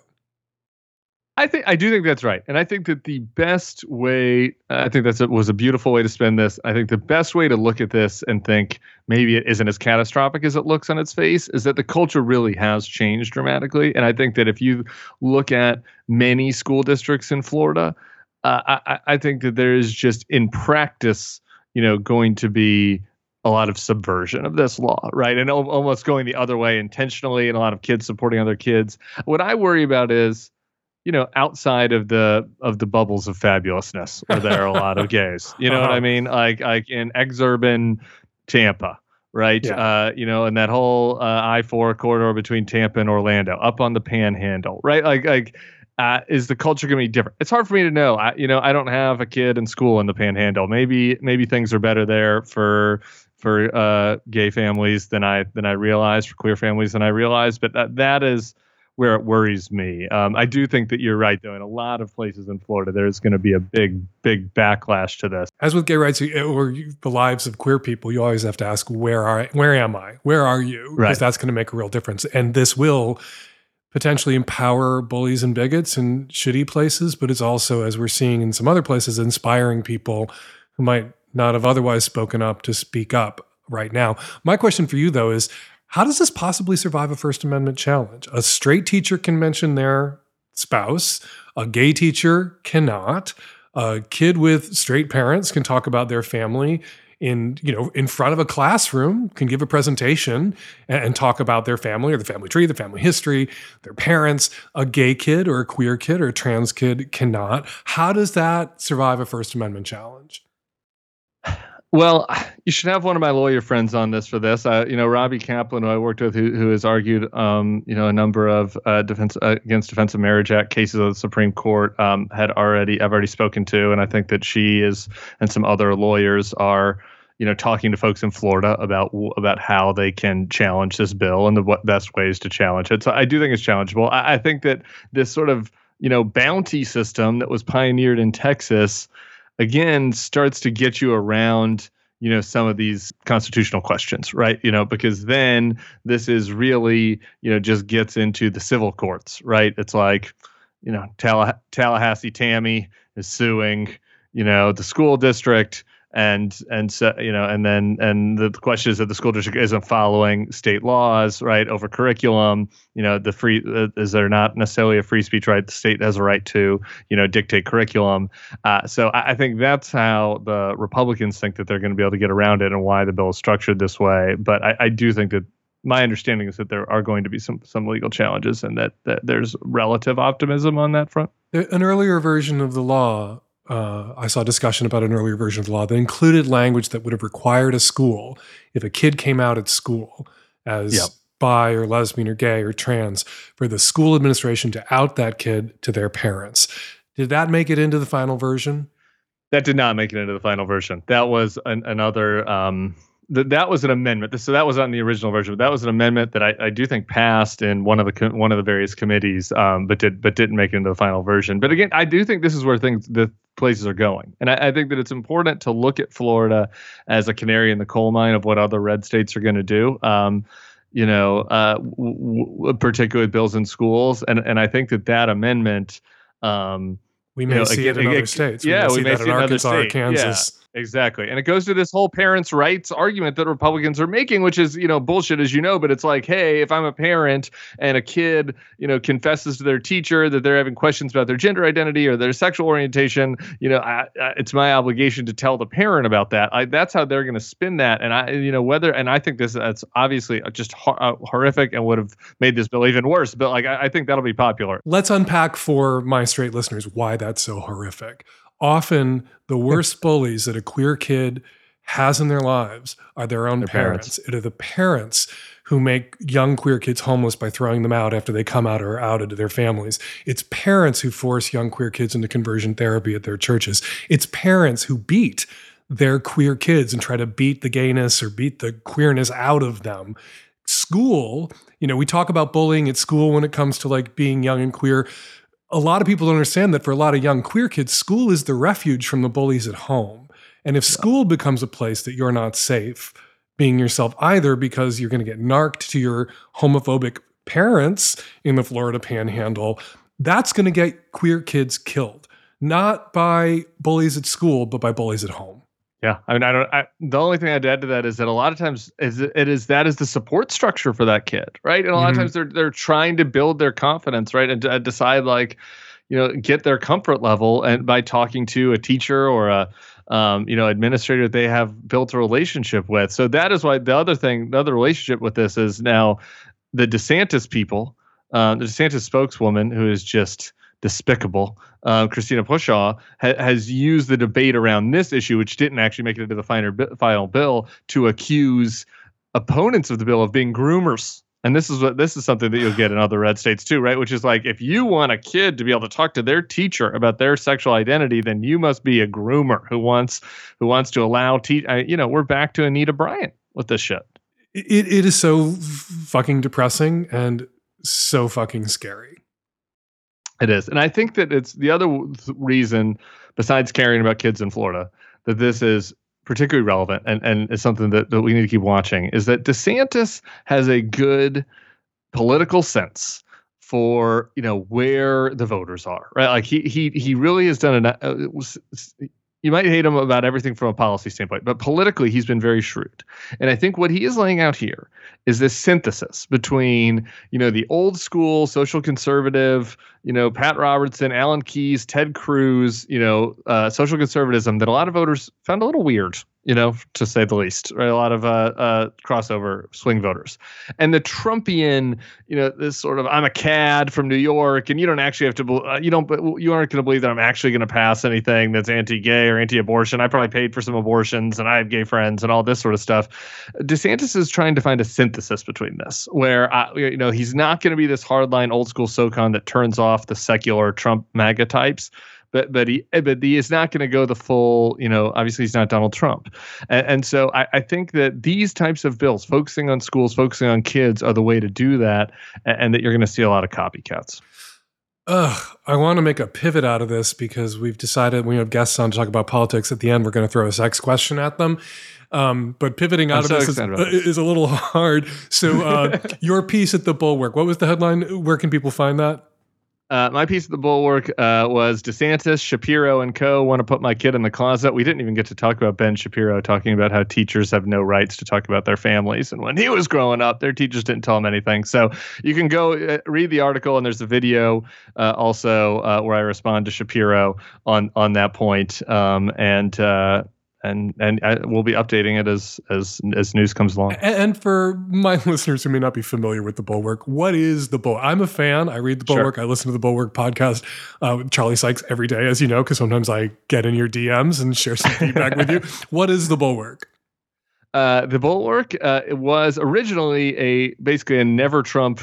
I do think that's right. And I think that the best way, was a beautiful way to spend this. I think the best way to look at this and think maybe it isn't as catastrophic as it looks on its face is that the culture really has changed dramatically. And I think that if you look at many school districts in Florida, I think that there is just, in practice, you know, going to be a lot of subversion of this law, right? And almost going the other way intentionally, and a lot of kids supporting other kids. What I worry about is, you know, outside of the bubbles of fabulousness, where there are a lot of gays, you know what I mean? Like in exurban Tampa, right? Yeah. You know, and that whole I-4 corridor between Tampa and Orlando, up on the Panhandle, right? Is the culture going to be different? It's hard for me to know. I don't have a kid in school in the Panhandle. Maybe things are better there for for gay families than I realized, for queer families than I realized. But that is where it worries me. I do think that you're right, though. In a lot of places in Florida, there's going to be a big, big backlash to this. As with gay rights or the lives of queer people, you always have to ask, where am I? Where are you? Right. Because that's going to make a real difference. And this will potentially empower bullies and bigots in shitty places, but it's also, as we're seeing in some other places, inspiring people who might not have otherwise spoken up to speak up right now. My question for you, though, is how does this possibly survive a First Amendment challenge? A straight teacher can mention their spouse. A gay teacher cannot. A kid with straight parents can talk about their family in front of a classroom, can give a presentation and talk about their family or the family tree, the family history, their parents. A gay kid or a queer kid or a trans kid cannot. How does that survive a First Amendment challenge? Well, you should have one of my lawyer friends on this for this. Robbie Kaplan, who I worked with, who has argued, a number of Defense of Marriage Act cases of the Supreme Court, I've already spoken to, and I think that she is, and some other lawyers are, talking to folks in Florida about how they can challenge this bill and what best ways to challenge it. So I do think it's challengeable. I think that this sort of bounty system that was pioneered in Texas, again, starts to get you around, some of these constitutional questions, right? Because then this is really, just gets into the civil courts, right? It's like, Tallahassee Tammy is suing, the school district. And the question is that the school district isn't following state laws, right, over curriculum. Is there not necessarily a free speech right? The state has a right to, dictate curriculum. So I think that's how the Republicans think that they're going to be able to get around it and why the bill is structured this way. But I do think that my understanding is that there are going to be some legal challenges and that there's relative optimism on that front. An earlier version of the law. I saw a discussion about an earlier version of the law that included language that would have required a school, if a kid came out at school as bi or lesbian or gay or trans, for the school administration to out that kid to their parents. Did that make it into the final version? That did not make it into the final version. That was another... That was an amendment. So that was on the original version. But that was an amendment that I do think passed in one of the various committees, but didn't make it into the final version. But again, I do think this is where the places are going, and I think that it's important to look at Florida as a canary in the coal mine of what other red states are going to do. Particularly bills in schools, and I think that amendment. We may see it in other states. Yeah, we may see it in Arkansas or Kansas. Yeah. Exactly. And it goes to this whole parents' rights argument that Republicans are making, which is, bullshit, as you know, but it's like, hey, if I'm a parent and a kid, confesses to their teacher that they're having questions about their gender identity or their sexual orientation, it's my obligation to tell the parent about that. That's how they're going to spin that. And I think that's obviously just horrific and would have made this bill even worse. But I think that'll be popular. Let's unpack for my straight listeners why that's so horrific. Often the worst bullies that a queer kid has in their lives are their own parents. It are the parents who make young queer kids homeless by throwing them out after they come out or are outed to their families. It's parents who force young queer kids into conversion therapy at their churches. It's parents who beat their queer kids and try to beat the gayness or beat the queerness out of them. School, we talk about bullying at school when it comes to being young and queer. A lot of people don't understand that for a lot of young queer kids, school is the refuge from the bullies at home. And if school becomes a place that you're not safe being yourself either, because you're going to get narked to your homophobic parents in the Florida panhandle, that's going to get queer kids killed, not by bullies at school, but by bullies at home. Yeah. I mean, the only thing I'd add to that is that a lot of times that is the support structure for that kid. Right. And a lot of times they're trying to build their confidence. Right. And decide get their comfort level. And by talking to a teacher or a, administrator they have built a relationship with. So that is why the other relationship with this is now the DeSantis people, the DeSantis spokeswoman, who is just despicable, Christina Pushaw, has used the debate around this issue, which didn't actually make it into the final bill, to accuse opponents of the bill of being groomers, And this is something that you'll get in other red states too, right? Which is like, if you want a kid to be able to talk to their teacher about their sexual identity, then you must be a groomer who wants to allow we're back to Anita Bryant with this shit. It is so fucking depressing and so fucking scary. It is. And I think that it's the other reason, besides caring about kids in Florida, that this is particularly relevant and is something that we need to keep watching, is that DeSantis has a good political sense for, where the voters are, right? Like he really has done you might hate him about everything from a policy standpoint, but politically he's been very shrewd. And I think what he is laying out here is this synthesis between, the old school social conservative, Pat Robertson, Alan Keyes, Ted Cruz, social conservatism that a lot of voters found a little weird, to say the least, right? A lot of crossover swing voters, and the Trumpian, this sort of I'm a cad from New York, and you don't actually have to, you aren't going to believe that I'm actually going to pass anything that's anti-gay or anti-abortion. I probably paid for some abortions, and I have gay friends, and all this sort of stuff. DeSantis is trying to find a synthesis between this, where he's not going to be this hardline old school SoCon that turns off the secular Trump MAGA types. But he is not going to go the full, obviously he's not Donald Trump. And so I think that these types of bills, focusing on schools, focusing on kids, are the way to do that, and that you're going to see a lot of copycats. I want to make a pivot out of this, because we've decided when we have guests on to talk about politics, at the end we're going to throw a sex question at them. But pivoting out is a little hard. So your piece at The Bulwark, what was the headline? Where can people find that? My piece at The Bulwark was DeSantis, Shapiro, and co. want to put my kid in the closet. We didn't even get to talk about Ben Shapiro talking about how teachers have no rights to talk about their families. And when he was growing up, their teachers didn't tell him anything. So you can go read the article, and there's a video also where I respond to Shapiro on that point. And we'll be updating it as news comes along. And for my listeners who may not be familiar with The Bulwark, what is The Bulwark? I'm a fan. I read The Bulwark. Sure. I listen to The Bulwark podcast with Charlie Sykes every day, as you know, because sometimes I get in your DMs and share some feedback with you. What is The Bulwark? The Bulwark was originally basically a never Trump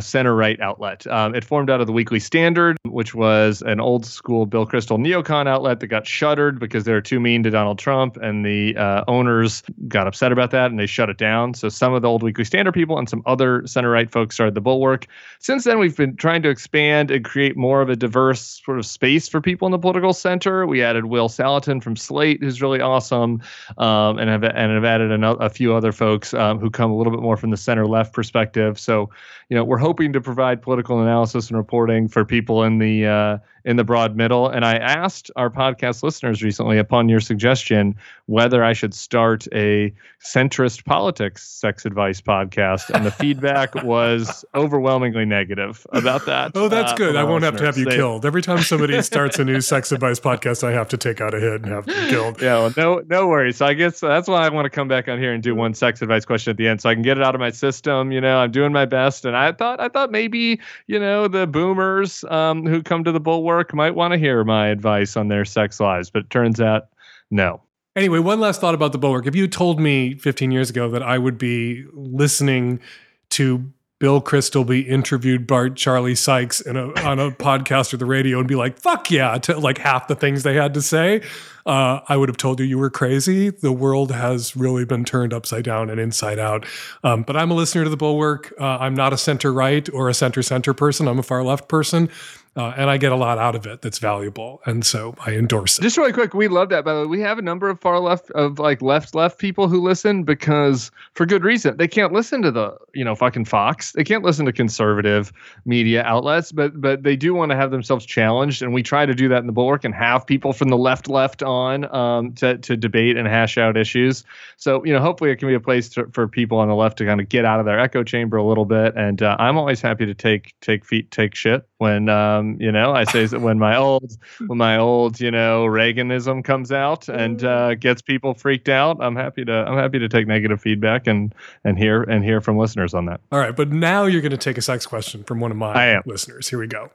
center-right outlet. It formed out of the Weekly Standard, which was an old-school Bill Kristol neocon outlet that got shuttered because they were too mean to Donald Trump, and the owners got upset about that, and they shut it down. So some of the old Weekly Standard people and some other center-right folks started The Bulwark. Since then, we've been trying to expand and create more of a diverse sort of space for people in the political center. We added Will Salatin from Slate, who's really awesome, and have added a few other folks who come a little bit more from the center-left perspective. So, we're hoping to provide political analysis and reporting for people in the broad middle. And I asked our podcast listeners recently, upon your suggestion, whether I should start a centrist politics sex advice podcast. And the feedback was overwhelmingly negative about that. Oh, that's good. I won't have to have you killed. Every time somebody starts a new sex advice podcast, I have to take out a hit and have you killed. Yeah, well, no worries. So I guess that's why I want to come back on here and do one sex advice question at the end, so I can get it out of my system. I'm doing my best. And I thought maybe, the boomers who come to The Bulwark might want to hear my advice on their sex lives, but it turns out no. Anyway, one last thought about The Bulwark. If you told me 15 years ago that I would be listening to Bill Kristol be interviewed by Charlie Sykes on a podcast or the radio and be like, fuck yeah, to like half the things they had to say, I would have told you were crazy. The world has really been turned upside down and inside out. But I'm a listener to The Bulwark. I'm not a center-right or a center-center person. I'm a far-left person. And I get a lot out of it that's valuable, and so I endorse it. Just really quick, we love that. By the way, we have a number of left people who listen, because for good reason they can't listen to the fucking Fox. They can't listen to conservative media outlets, but they do want to have themselves challenged, and we try to do that in The Bulwark and have people from the left on to debate and hash out issues. So hopefully it can be a place for people on the left to kind of get out of their echo chamber a little bit. And I'm always happy to take shit when. I say that when my old, Reaganism comes out and gets people freaked out, I'm happy to take negative feedback and hear from listeners on that. All right, but now you're going to take a sex question from one of my listeners. Here we go.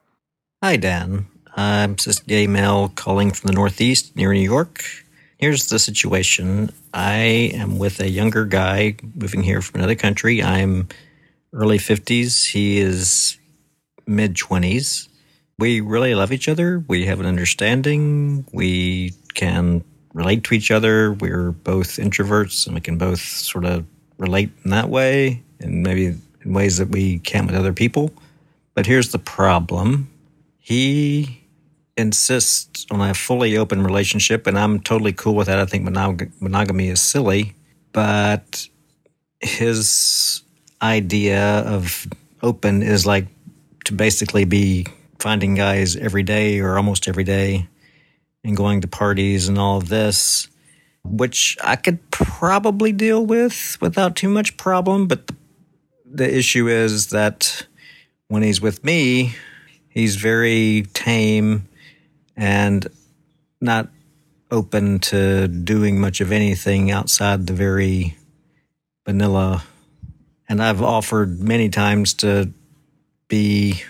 Hi, Dan. I'm cis gay male calling from the Northeast near New York. Here's the situation. I am with a younger guy moving here from another country. I'm early 50s. He is mid-20s. We really love each other. We have an understanding. We can relate to each other. We're both introverts, and we can both sort of relate in that way, and maybe in ways that we can't with other people. But here's the problem. He insists on a fully open relationship, and I'm totally cool with that. I think monogamy is silly, but his idea of open is like to basically be finding guys every day or almost every day and going to parties and all of this, which I could probably deal with without too much problem. But the issue is that when he's with me, he's very tame and not open to doing much of anything outside the very vanilla. And I've offered many times to be,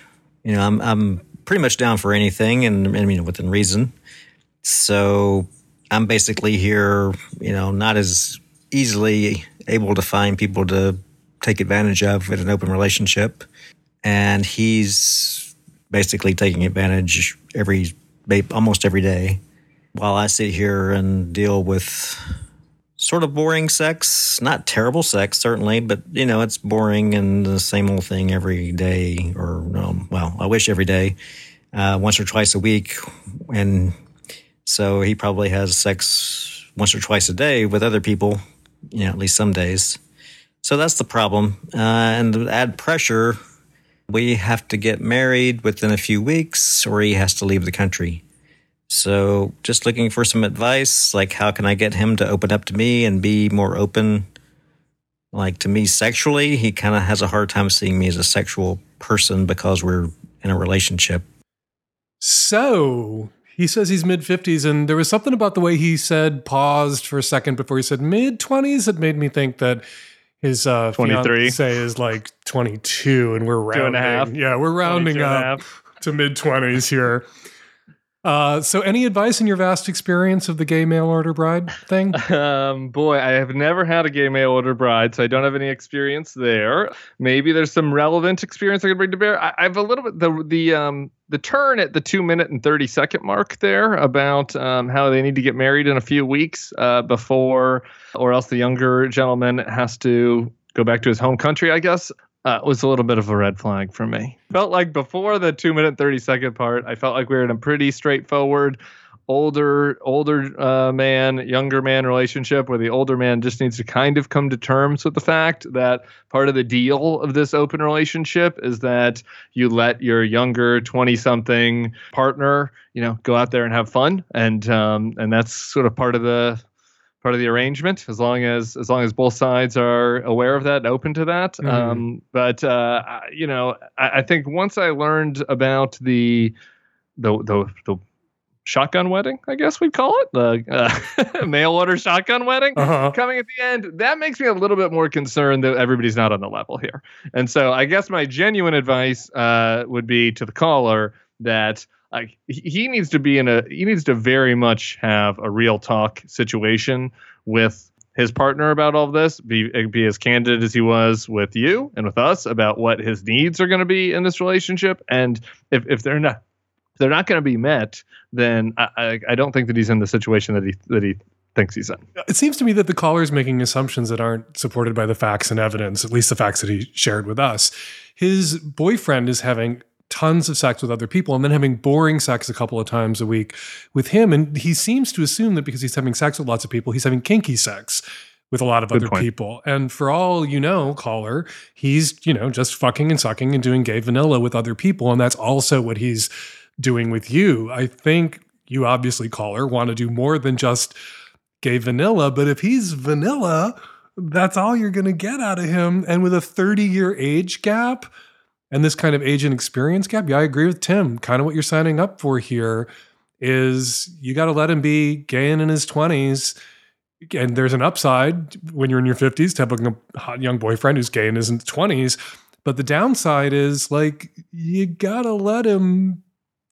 you know, I'm pretty much down for anything, and I mean, within reason. So I'm basically here, you know, not as easily able to find people to take advantage of in an open relationship. And he's basically taking advantage almost every day, while I sit here and deal with sort of boring sex. Not terrible sex, certainly, but, you know, it's boring and the same old thing every day, or, well, I wish every day, once or twice a week. And so he probably has sex once or twice a day with other people, you know, at least some days. So that's the problem. And to add pressure, we have to get married within a few weeks or he has to leave the country. So just looking for some advice, like how can I get him to open up to me and be more open, like, to me sexually? He kind of has a hard time seeing me as a sexual person because we're in a relationship. So he says he's mid-50s, and there was something about the way he said, paused for a second before he said mid-20s, that made me think that his 23 fiancé is like 22, and we're rounding. 2.5. Yeah, we're rounding up to mid-20s here. So any advice in your vast experience of the gay mail-order bride thing? Boy, I have never had a gay mail-order bride, so I don't have any experience there. Maybe there's some relevant experience I can bring to bear. I have a little bit the turn at the 2-minute and 30-second mark there about how they need to get married in a few weeks before, or else the younger gentleman has to go back to his home country, I guess. Was a little bit of a red flag for me. Felt like before the 2-minute 30-second part, I felt like we were in a pretty straightforward older man, younger man relationship, where the older man just needs to kind of come to terms with the fact that part of the deal of this open relationship is that you let your younger 20-something partner, you know, go out there and have fun, and that's sort of part of the arrangement, as long as both sides are aware of that and open to that. Mm-hmm. I think once I learned about the shotgun wedding, I guess we'd call it, the mail order shotgun wedding, coming at the end, that makes me a little bit more concerned that everybody's not on the level here. And so I guess my genuine advice would be to the caller that he needs to be very much have a real talk situation with his partner about all of this, be as candid as he was with you and with us about what his needs are going to be in this relationship. And if they're not going to be met, then I don't think that he's in the situation that he thinks he's in. It seems to me that the caller is making assumptions that aren't supported by the facts and evidence, at least the facts that he shared with us. His boyfriend is having tons of sex with other people and then having boring sex a couple of times a week with him. And he seems to assume that because he's having sex with lots of people, he's having kinky sex with a lot of other people. And for all you know, caller, he's, you know, just fucking and sucking and doing gay vanilla with other people. And that's also what he's doing with you. I think you obviously, caller, want to do more than just gay vanilla, but if he's vanilla, that's all you're going to get out of him. And with a 30-year age gap, and this kind of age and experience gap, yeah, I agree with Tim. Kind of what you're signing up for here is you got to let him be gay and in his 20s. And there's an upside when you're in your 50s to having a hot young boyfriend who's gay and is in his 20s. But the downside is, like, you got to let him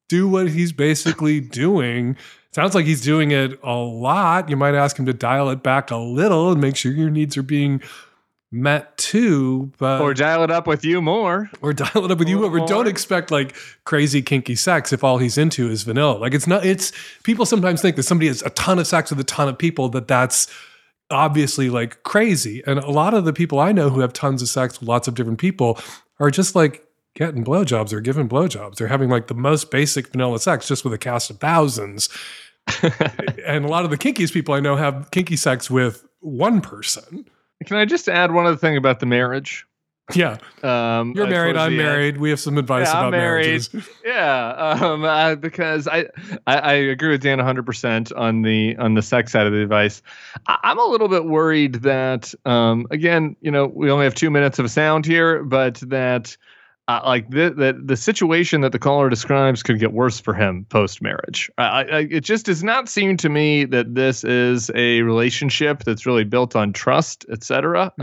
do what he's basically doing. Sounds like he's doing it a lot. You might ask him to dial it back a little and make sure your needs are being Matt 2, but or dial it up with you more, or dial it up with you more. Don't expect like crazy kinky sex if all he's into is vanilla. Like it's not. It's people sometimes think that somebody has a ton of sex with a ton of people that's obviously like crazy. And a lot of the people I know who have tons of sex with lots of different people are just like getting blowjobs or giving blowjobs or having like the most basic vanilla sex just with a cast of thousands. And a lot of the kinkiest people I know have kinky sex with one person. Can I just add one other thing about the marriage? Yeah. You're married, I'm married. We have some advice about marriages. Yeah, because I agree with Dan 100% on the sex side of the advice. I'm a little bit worried that, again, you know, we only have 2 minutes of sound here, but that the situation that the caller describes could get worse for him post-marriage. It just does not seem to me that this is a relationship that's really built on trust, etc.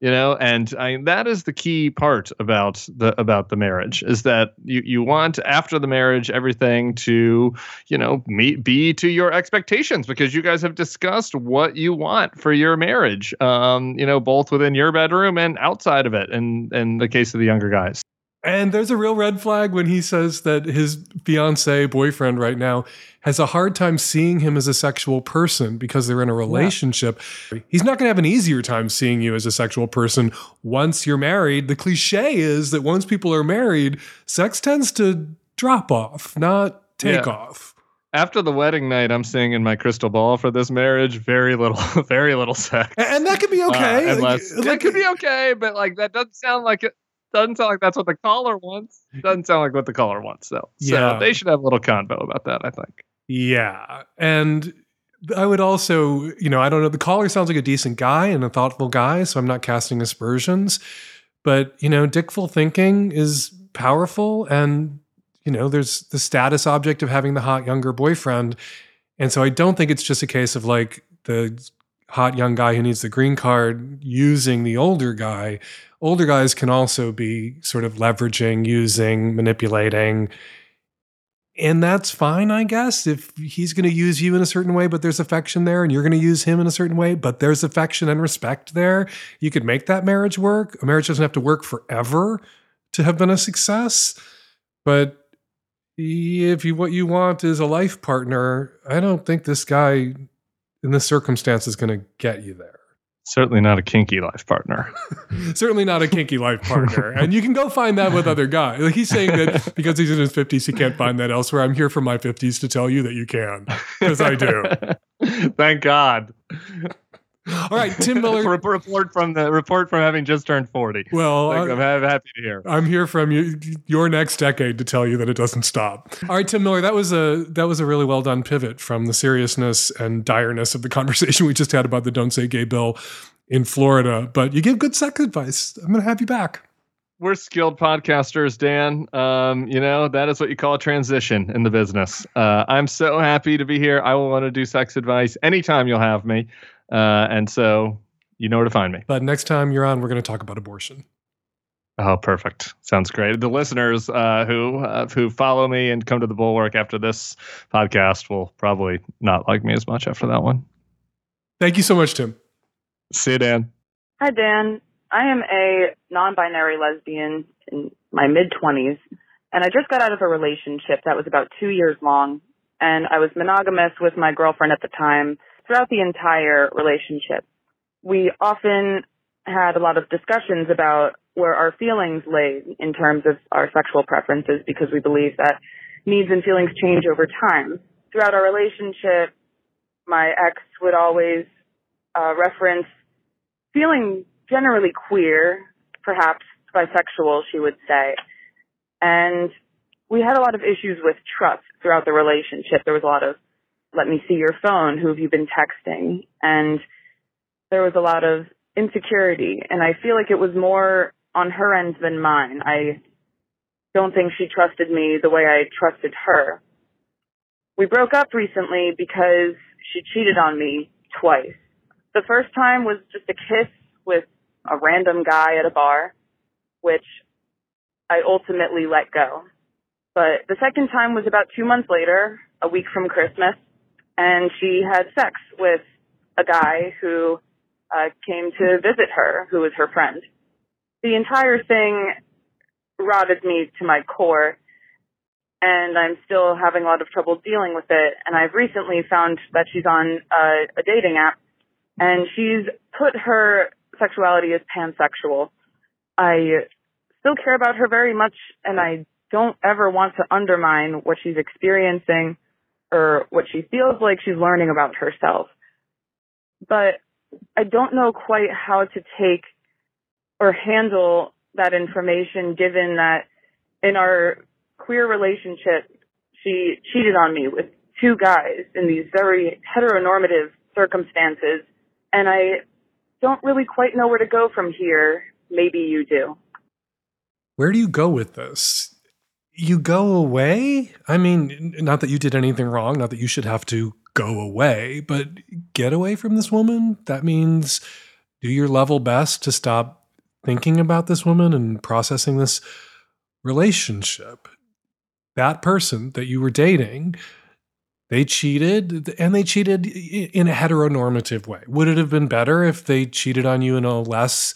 You know, and that is the key part about the marriage is that you want after the marriage everything to, you know, be to your expectations because you guys have discussed what you want for your marriage, you know, both within your bedroom and outside of it. And in the case of the younger guys. And there's a real red flag when he says that his fiancé boyfriend right now has a hard time seeing him as a sexual person because they're in a relationship. Yeah. He's not going to have an easier time seeing you as a sexual person once you're married. The cliche is that once people are married, sex tends to drop off, not take off. After the wedding night, I'm seeing in my crystal ball for this marriage, very little sex. And that could be okay. That could be okay, but like that doesn't sound like it. Doesn't sound like that's what the caller wants. Though. So they should have a little convo about that, I think. Yeah. And I would also, you know, I don't know. The caller sounds like a decent guy and a thoughtful guy, so I'm not casting aspersions. But, you know, dickful thinking is powerful. And, you know, there's the status object of having the hot younger boyfriend. And so I don't think it's just a case of like the hot young guy who needs the green card using the older guy. Older guys can also be sort of leveraging, using, manipulating. And that's fine, I guess, if he's going to use you in a certain way, but there's affection there, and you're going to use him in a certain way, but there's affection and respect there. You could make that marriage work. A marriage doesn't have to work forever to have been a success. But if what you want is a life partner, I don't think this guy in this circumstance is going to get you there. Certainly not a kinky life partner. Certainly not a kinky life partner. And you can go find that with other guys. Like he's saying that because he's in his 50s, he can't find that elsewhere. I'm here from my 50s to tell you that you can, because I do. Thank God. All right, Tim Miller. report from having just turned 40. Well, I'm happy to hear. I'm here from your next decade to tell you that it doesn't stop. All right, Tim Miller, that was a really well done pivot from the seriousness and direness of the conversation we just had about the Don't Say Gay bill in Florida. But you gave good sex advice. I'm going to have you back. We're skilled podcasters, Dan. You know, that is what you call a transition in the business. I'm so happy to be here. I will want to do sex advice anytime you'll have me. And so you know where to find me. But next time you're on, we're going to talk about abortion. Oh, perfect. Sounds great. The listeners who follow me and come to The Bulwark after this podcast will probably not like me as much after that one. Thank you so much, Tim. See you, Dan. Hi, Dan. I am a non-binary lesbian in my mid-20s, and I just got out of a relationship that was about 2 years long, and I was monogamous with my girlfriend at the time. Throughout the entire relationship, we often had a lot of discussions about where our feelings lay in terms of our sexual preferences because we believe that needs and feelings change over time. Throughout our relationship, my ex would always reference feeling generally queer, perhaps bisexual, she would say. And we had a lot of issues with trust throughout the relationship. There was a lot of, let me see your phone, who have you been texting? And there was a lot of insecurity, and I feel like it was more on her end than mine. I don't think she trusted me the way I trusted her. We broke up recently because she cheated on me twice. The first time was just a kiss with a random guy at a bar, which I ultimately let go. But the second time was about 2 months later, a week from Christmas. And she had sex with a guy who came to visit her, who was her friend. The entire thing rotted me to my core, and I'm still having a lot of trouble dealing with it. And I've recently found that she's on a dating app, and she's put her sexuality as pansexual. I still care about her very much, and I don't ever want to undermine what she's experiencing or what she feels like she's learning about herself. But I don't know quite how to take or handle that information, given that in our queer relationship, she cheated on me with two guys in these very heteronormative circumstances, and I don't really quite know where to go from here. Maybe you do. Where do you go with this? You go away? I mean, not that you did anything wrong, not that you should have to go away, but get away from this woman? That means do your level best to stop thinking about this woman and processing this relationship. That person that you were dating, they cheated, and they cheated in a heteronormative way. Would it have been better if they cheated on you in a less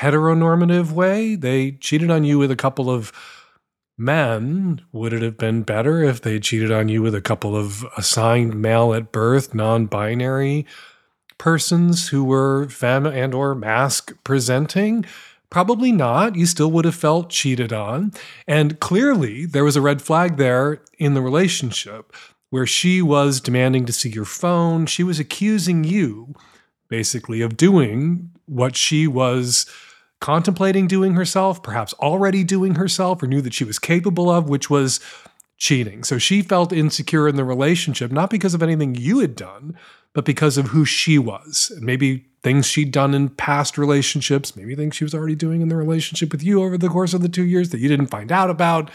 heteronormative way? They cheated on you with a couple of men. Would it have been better if they cheated on you with a couple of assigned male at birth, non-binary persons who were femme and or mask presenting? Probably not. You still would have felt cheated on. And clearly there was a red flag there in the relationship where she was demanding to see your phone. She was accusing you basically of doing what she was contemplating doing herself, perhaps already doing herself, or knew that she was capable of, which was cheating. So she felt insecure in the relationship, not because of anything you had done, but because of who she was. And maybe things she'd done in past relationships, maybe things she was already doing in the relationship with you over the course of the 2 years that you didn't find out about.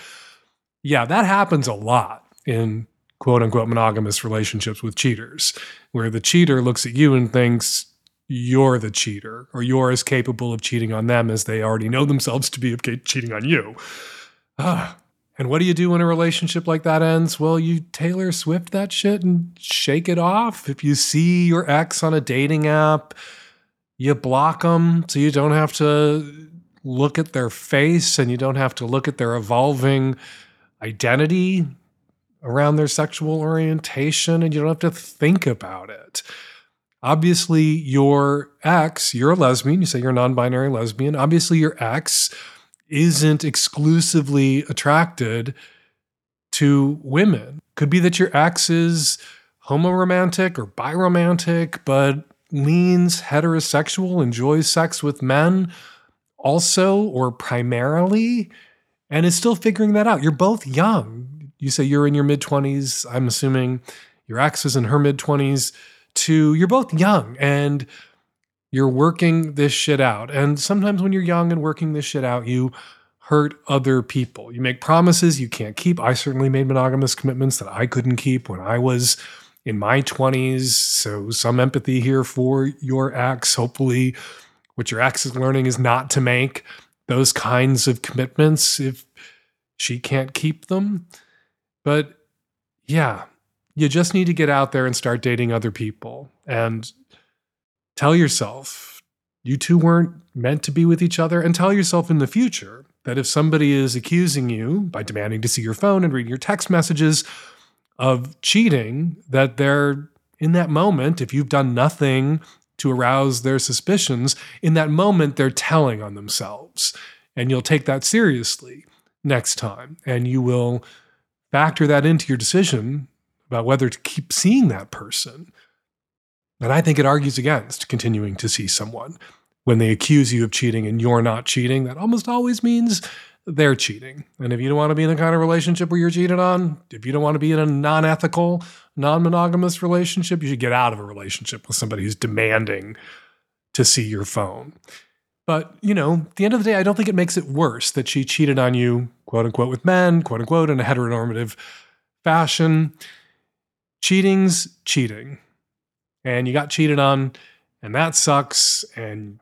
Yeah, that happens a lot in quote-unquote monogamous relationships with cheaters, where the cheater looks at you and thinks, you're the cheater, or you're as capable of cheating on them as they already know themselves to be of cheating on you. And what do you do when a relationship like that ends? Well, you Taylor Swift that shit and shake it off. If you see your ex on a dating app, you block them so you don't have to look at their face and you don't have to look at their evolving identity around their sexual orientation, and you don't have to think about it. Obviously, your ex, you're a lesbian, you say you're a non-binary lesbian. Obviously, your ex isn't exclusively attracted to women. Could be that your ex is homoromantic or biromantic, but leans heterosexual, enjoys sex with men also or primarily, and is still figuring that out. You're both young. You say you're in your mid-20s. I'm assuming your ex is in her mid-20s. You're both young and you're working this shit out. And sometimes when you're young and working this shit out, you hurt other people. You make promises you can't keep. I certainly made monogamous commitments that I couldn't keep when I was in my 20s. So some empathy here for your ex. Hopefully what your ex is learning is not to make those kinds of commitments if she can't keep them. But yeah, you just need to get out there and start dating other people and tell yourself you two weren't meant to be with each other, and tell yourself in the future that if somebody is accusing you by demanding to see your phone and reading your text messages of cheating, that they're in that moment, if you've done nothing to arouse their suspicions, in that moment, they're telling on themselves, and you'll take that seriously next time. And you will factor that into your decision about whether to keep seeing that person. And I think it argues against continuing to see someone when they accuse you of cheating and you're not cheating. That almost always means they're cheating. And if you don't want to be in the kind of relationship where you're cheated on, if you don't want to be in a non-ethical, non-monogamous relationship, you should get out of a relationship with somebody who's demanding to see your phone. But, you know, at the end of the day, I don't think it makes it worse that she cheated on you, quote unquote, with men, quote unquote, in a heteronormative fashion. Cheating's cheating, and you got cheated on, and that sucks, and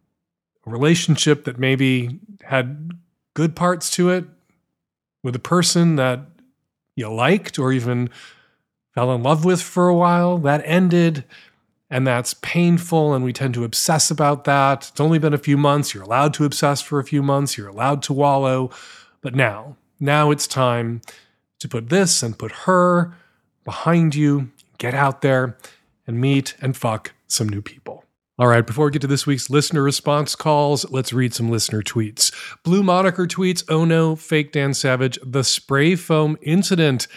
a relationship that maybe had good parts to it with a person that you liked or even fell in love with for a while, that ended, and that's painful, and we tend to obsess about that. It's only been a few months. You're allowed to obsess for a few months. You're allowed to wallow. But now it's time to put this and put her behind you, get out there, and meet and fuck some new people. All right, before we get to this week's listener response calls, let's read some listener tweets. Blue Moniker tweets, oh no, fake Dan Savage, the spray foam incident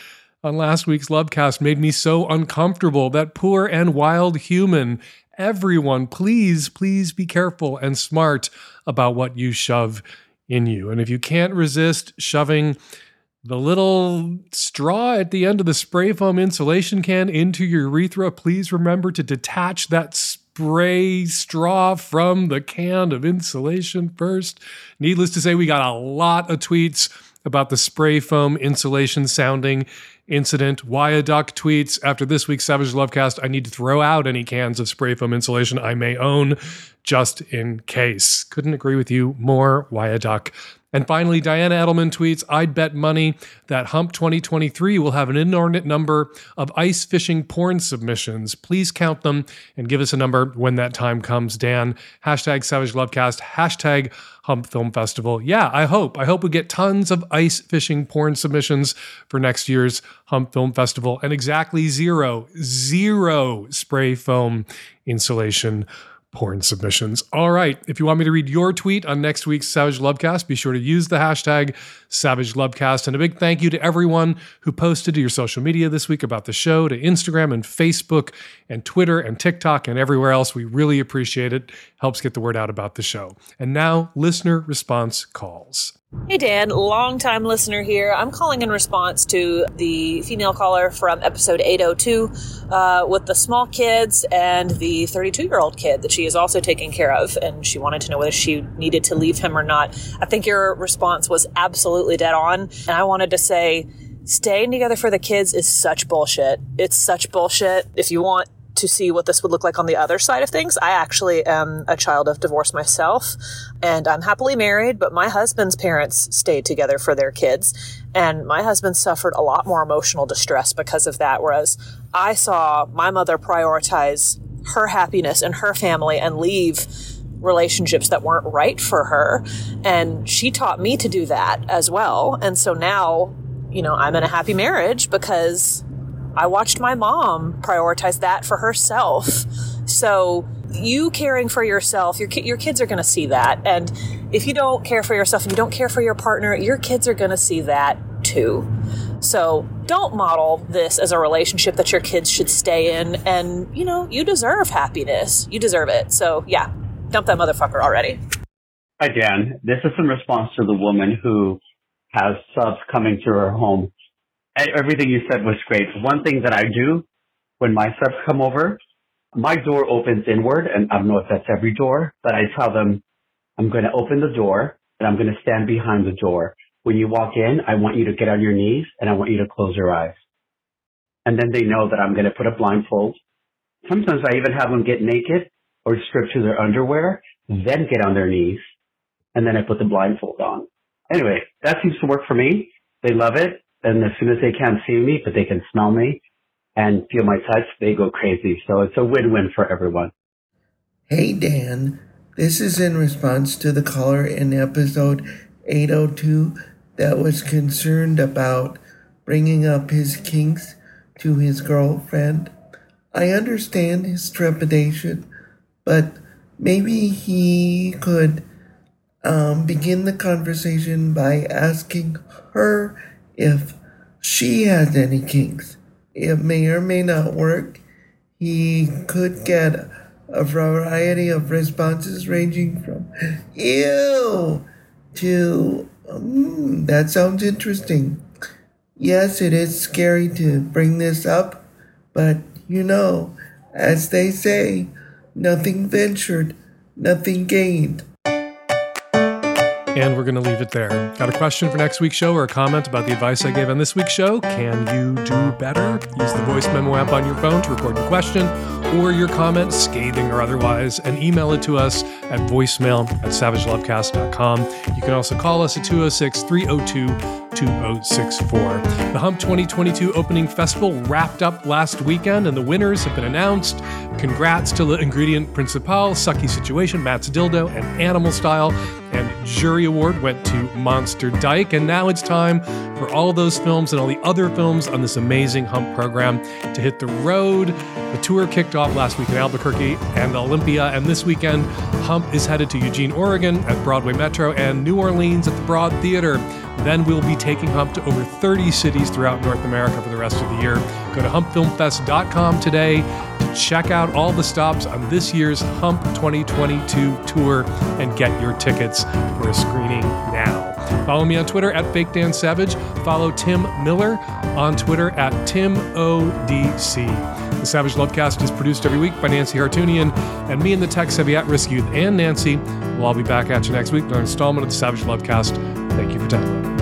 on last week's Lovecast made me so uncomfortable. That poor and wild human. Everyone, please, please be careful and smart about what you shove in you. And if you can't resist shoving the little straw at the end of the spray foam insulation can into your urethra, please remember to detach that spray straw from the can of insulation first. Needless to say, we got a lot of tweets about the spray foam insulation sounding incident. Wyaduck tweets, after this week's Savage Lovecast, I need to throw out any cans of spray foam insulation I may own just in case. Couldn't agree with you more, Wyaduck. And finally, Diana Edelman tweets, I'd bet money that Hump 2023 will have an inordinate number of ice fishing porn submissions. Please count them and give us a number when that time comes, Dan. Hashtag Savage Lovecast, hashtag Hump Film Festival. Yeah, I hope we get tons of ice fishing porn submissions for next year's Hump Film Festival, and exactly zero spray foam insulation porn submissions. All right. If you want me to read your tweet on next week's Savage Lovecast, be sure to use the hashtag Savage Lovecast. And a big thank you to everyone who posted to your social media this week about the show, to Instagram and Facebook and Twitter and TikTok and everywhere else. We really appreciate it. Helps get the word out about the show. And now, listener response calls. Hey Dan, longtime listener here. I'm calling in response to the female caller from episode 802 with the small kids and the 32-year-old kid that she is also taking care of, and she wanted to know whether she needed to leave him or not. I think your response was absolutely dead on, and I wanted to say staying together for the kids is such bullshit. It's such bullshit. If you want to see what this would look like on the other side of things, I actually am a child of divorce myself, and I'm happily married, but my husband's parents stayed together for their kids, and my husband suffered a lot more emotional distress because of that, whereas I saw my mother prioritize her happiness and her family and leave relationships that weren't right for her, and she taught me to do that as well. And so now, you know, I'm in a happy marriage because I watched my mom prioritize that for herself. So you caring for yourself, your kids are going to see that. And if you don't care for yourself and you don't care for your partner, your kids are going to see that too. So don't model this as a relationship that your kids should stay in. And, you know, you deserve happiness. You deserve it. So, yeah, dump that motherfucker already. Hi, Dan. This is in response to the woman who has subs coming to her home. Everything you said was great. One thing that I do when my subs come over, my door opens inward, and I don't know if that's every door, but I tell them, I'm going to open the door, and I'm going to stand behind the door. When you walk in, I want you to get on your knees, and I want you to close your eyes. And then they know that I'm going to put a blindfold. Sometimes I even have them get naked or strip to their underwear, then get on their knees, and then I put the blindfold on. Anyway, that seems to work for me. They love it. And as soon as they can't see me, but they can smell me and feel my touch, they go crazy. So it's a win-win for everyone. Hey, Dan. This is in response to the caller in episode 802 that was concerned about bringing up his kinks to his girlfriend. I understand his trepidation, but maybe he could begin the conversation by asking her if she has any kinks. It may or may not work. He could get a variety of responses ranging from, ew, to, that sounds interesting. Yes, it is scary to bring this up, but you know, as they say, nothing ventured, nothing gained. And we're going to leave it there. Got a question for next week's show or a comment about the advice I gave on this week's show? Can you do better? Use the voice memo app on your phone to record your question or your comment, scathing or otherwise, and email it to us at voicemail@savagelovecast.com. You can also call us at 206-302-5222. 2064. The Hump 2022 opening festival wrapped up last weekend, and the winners have been announced. Congrats to Le Ingredient Principal, Sucky Situation, Matt's Dildo, and Animal Style. And jury award went to Monster Dyke. And now it's time for all those films and all the other films on this amazing Hump program to hit the road. The tour kicked off last week in Albuquerque and Olympia, and this weekend Hump is headed to Eugene, Oregon at Broadway Metro and New Orleans at the Broad Theater. Then we'll be taking Hump to over 30 cities throughout North America for the rest of the year. Go to humpfilmfest.com today to check out all the stops on this year's Hump 2022 tour and get your tickets for a screening now. Follow me on Twitter at FakeDanSavage. Follow Tim Miller on Twitter at TimODC. The Savage Lovecast is produced every week by Nancy Hartunian, and me and the tech-savvy at-risk youth and Nancy will all be back at you next week for an installment of the Savage Lovecast. Thank you for downloading.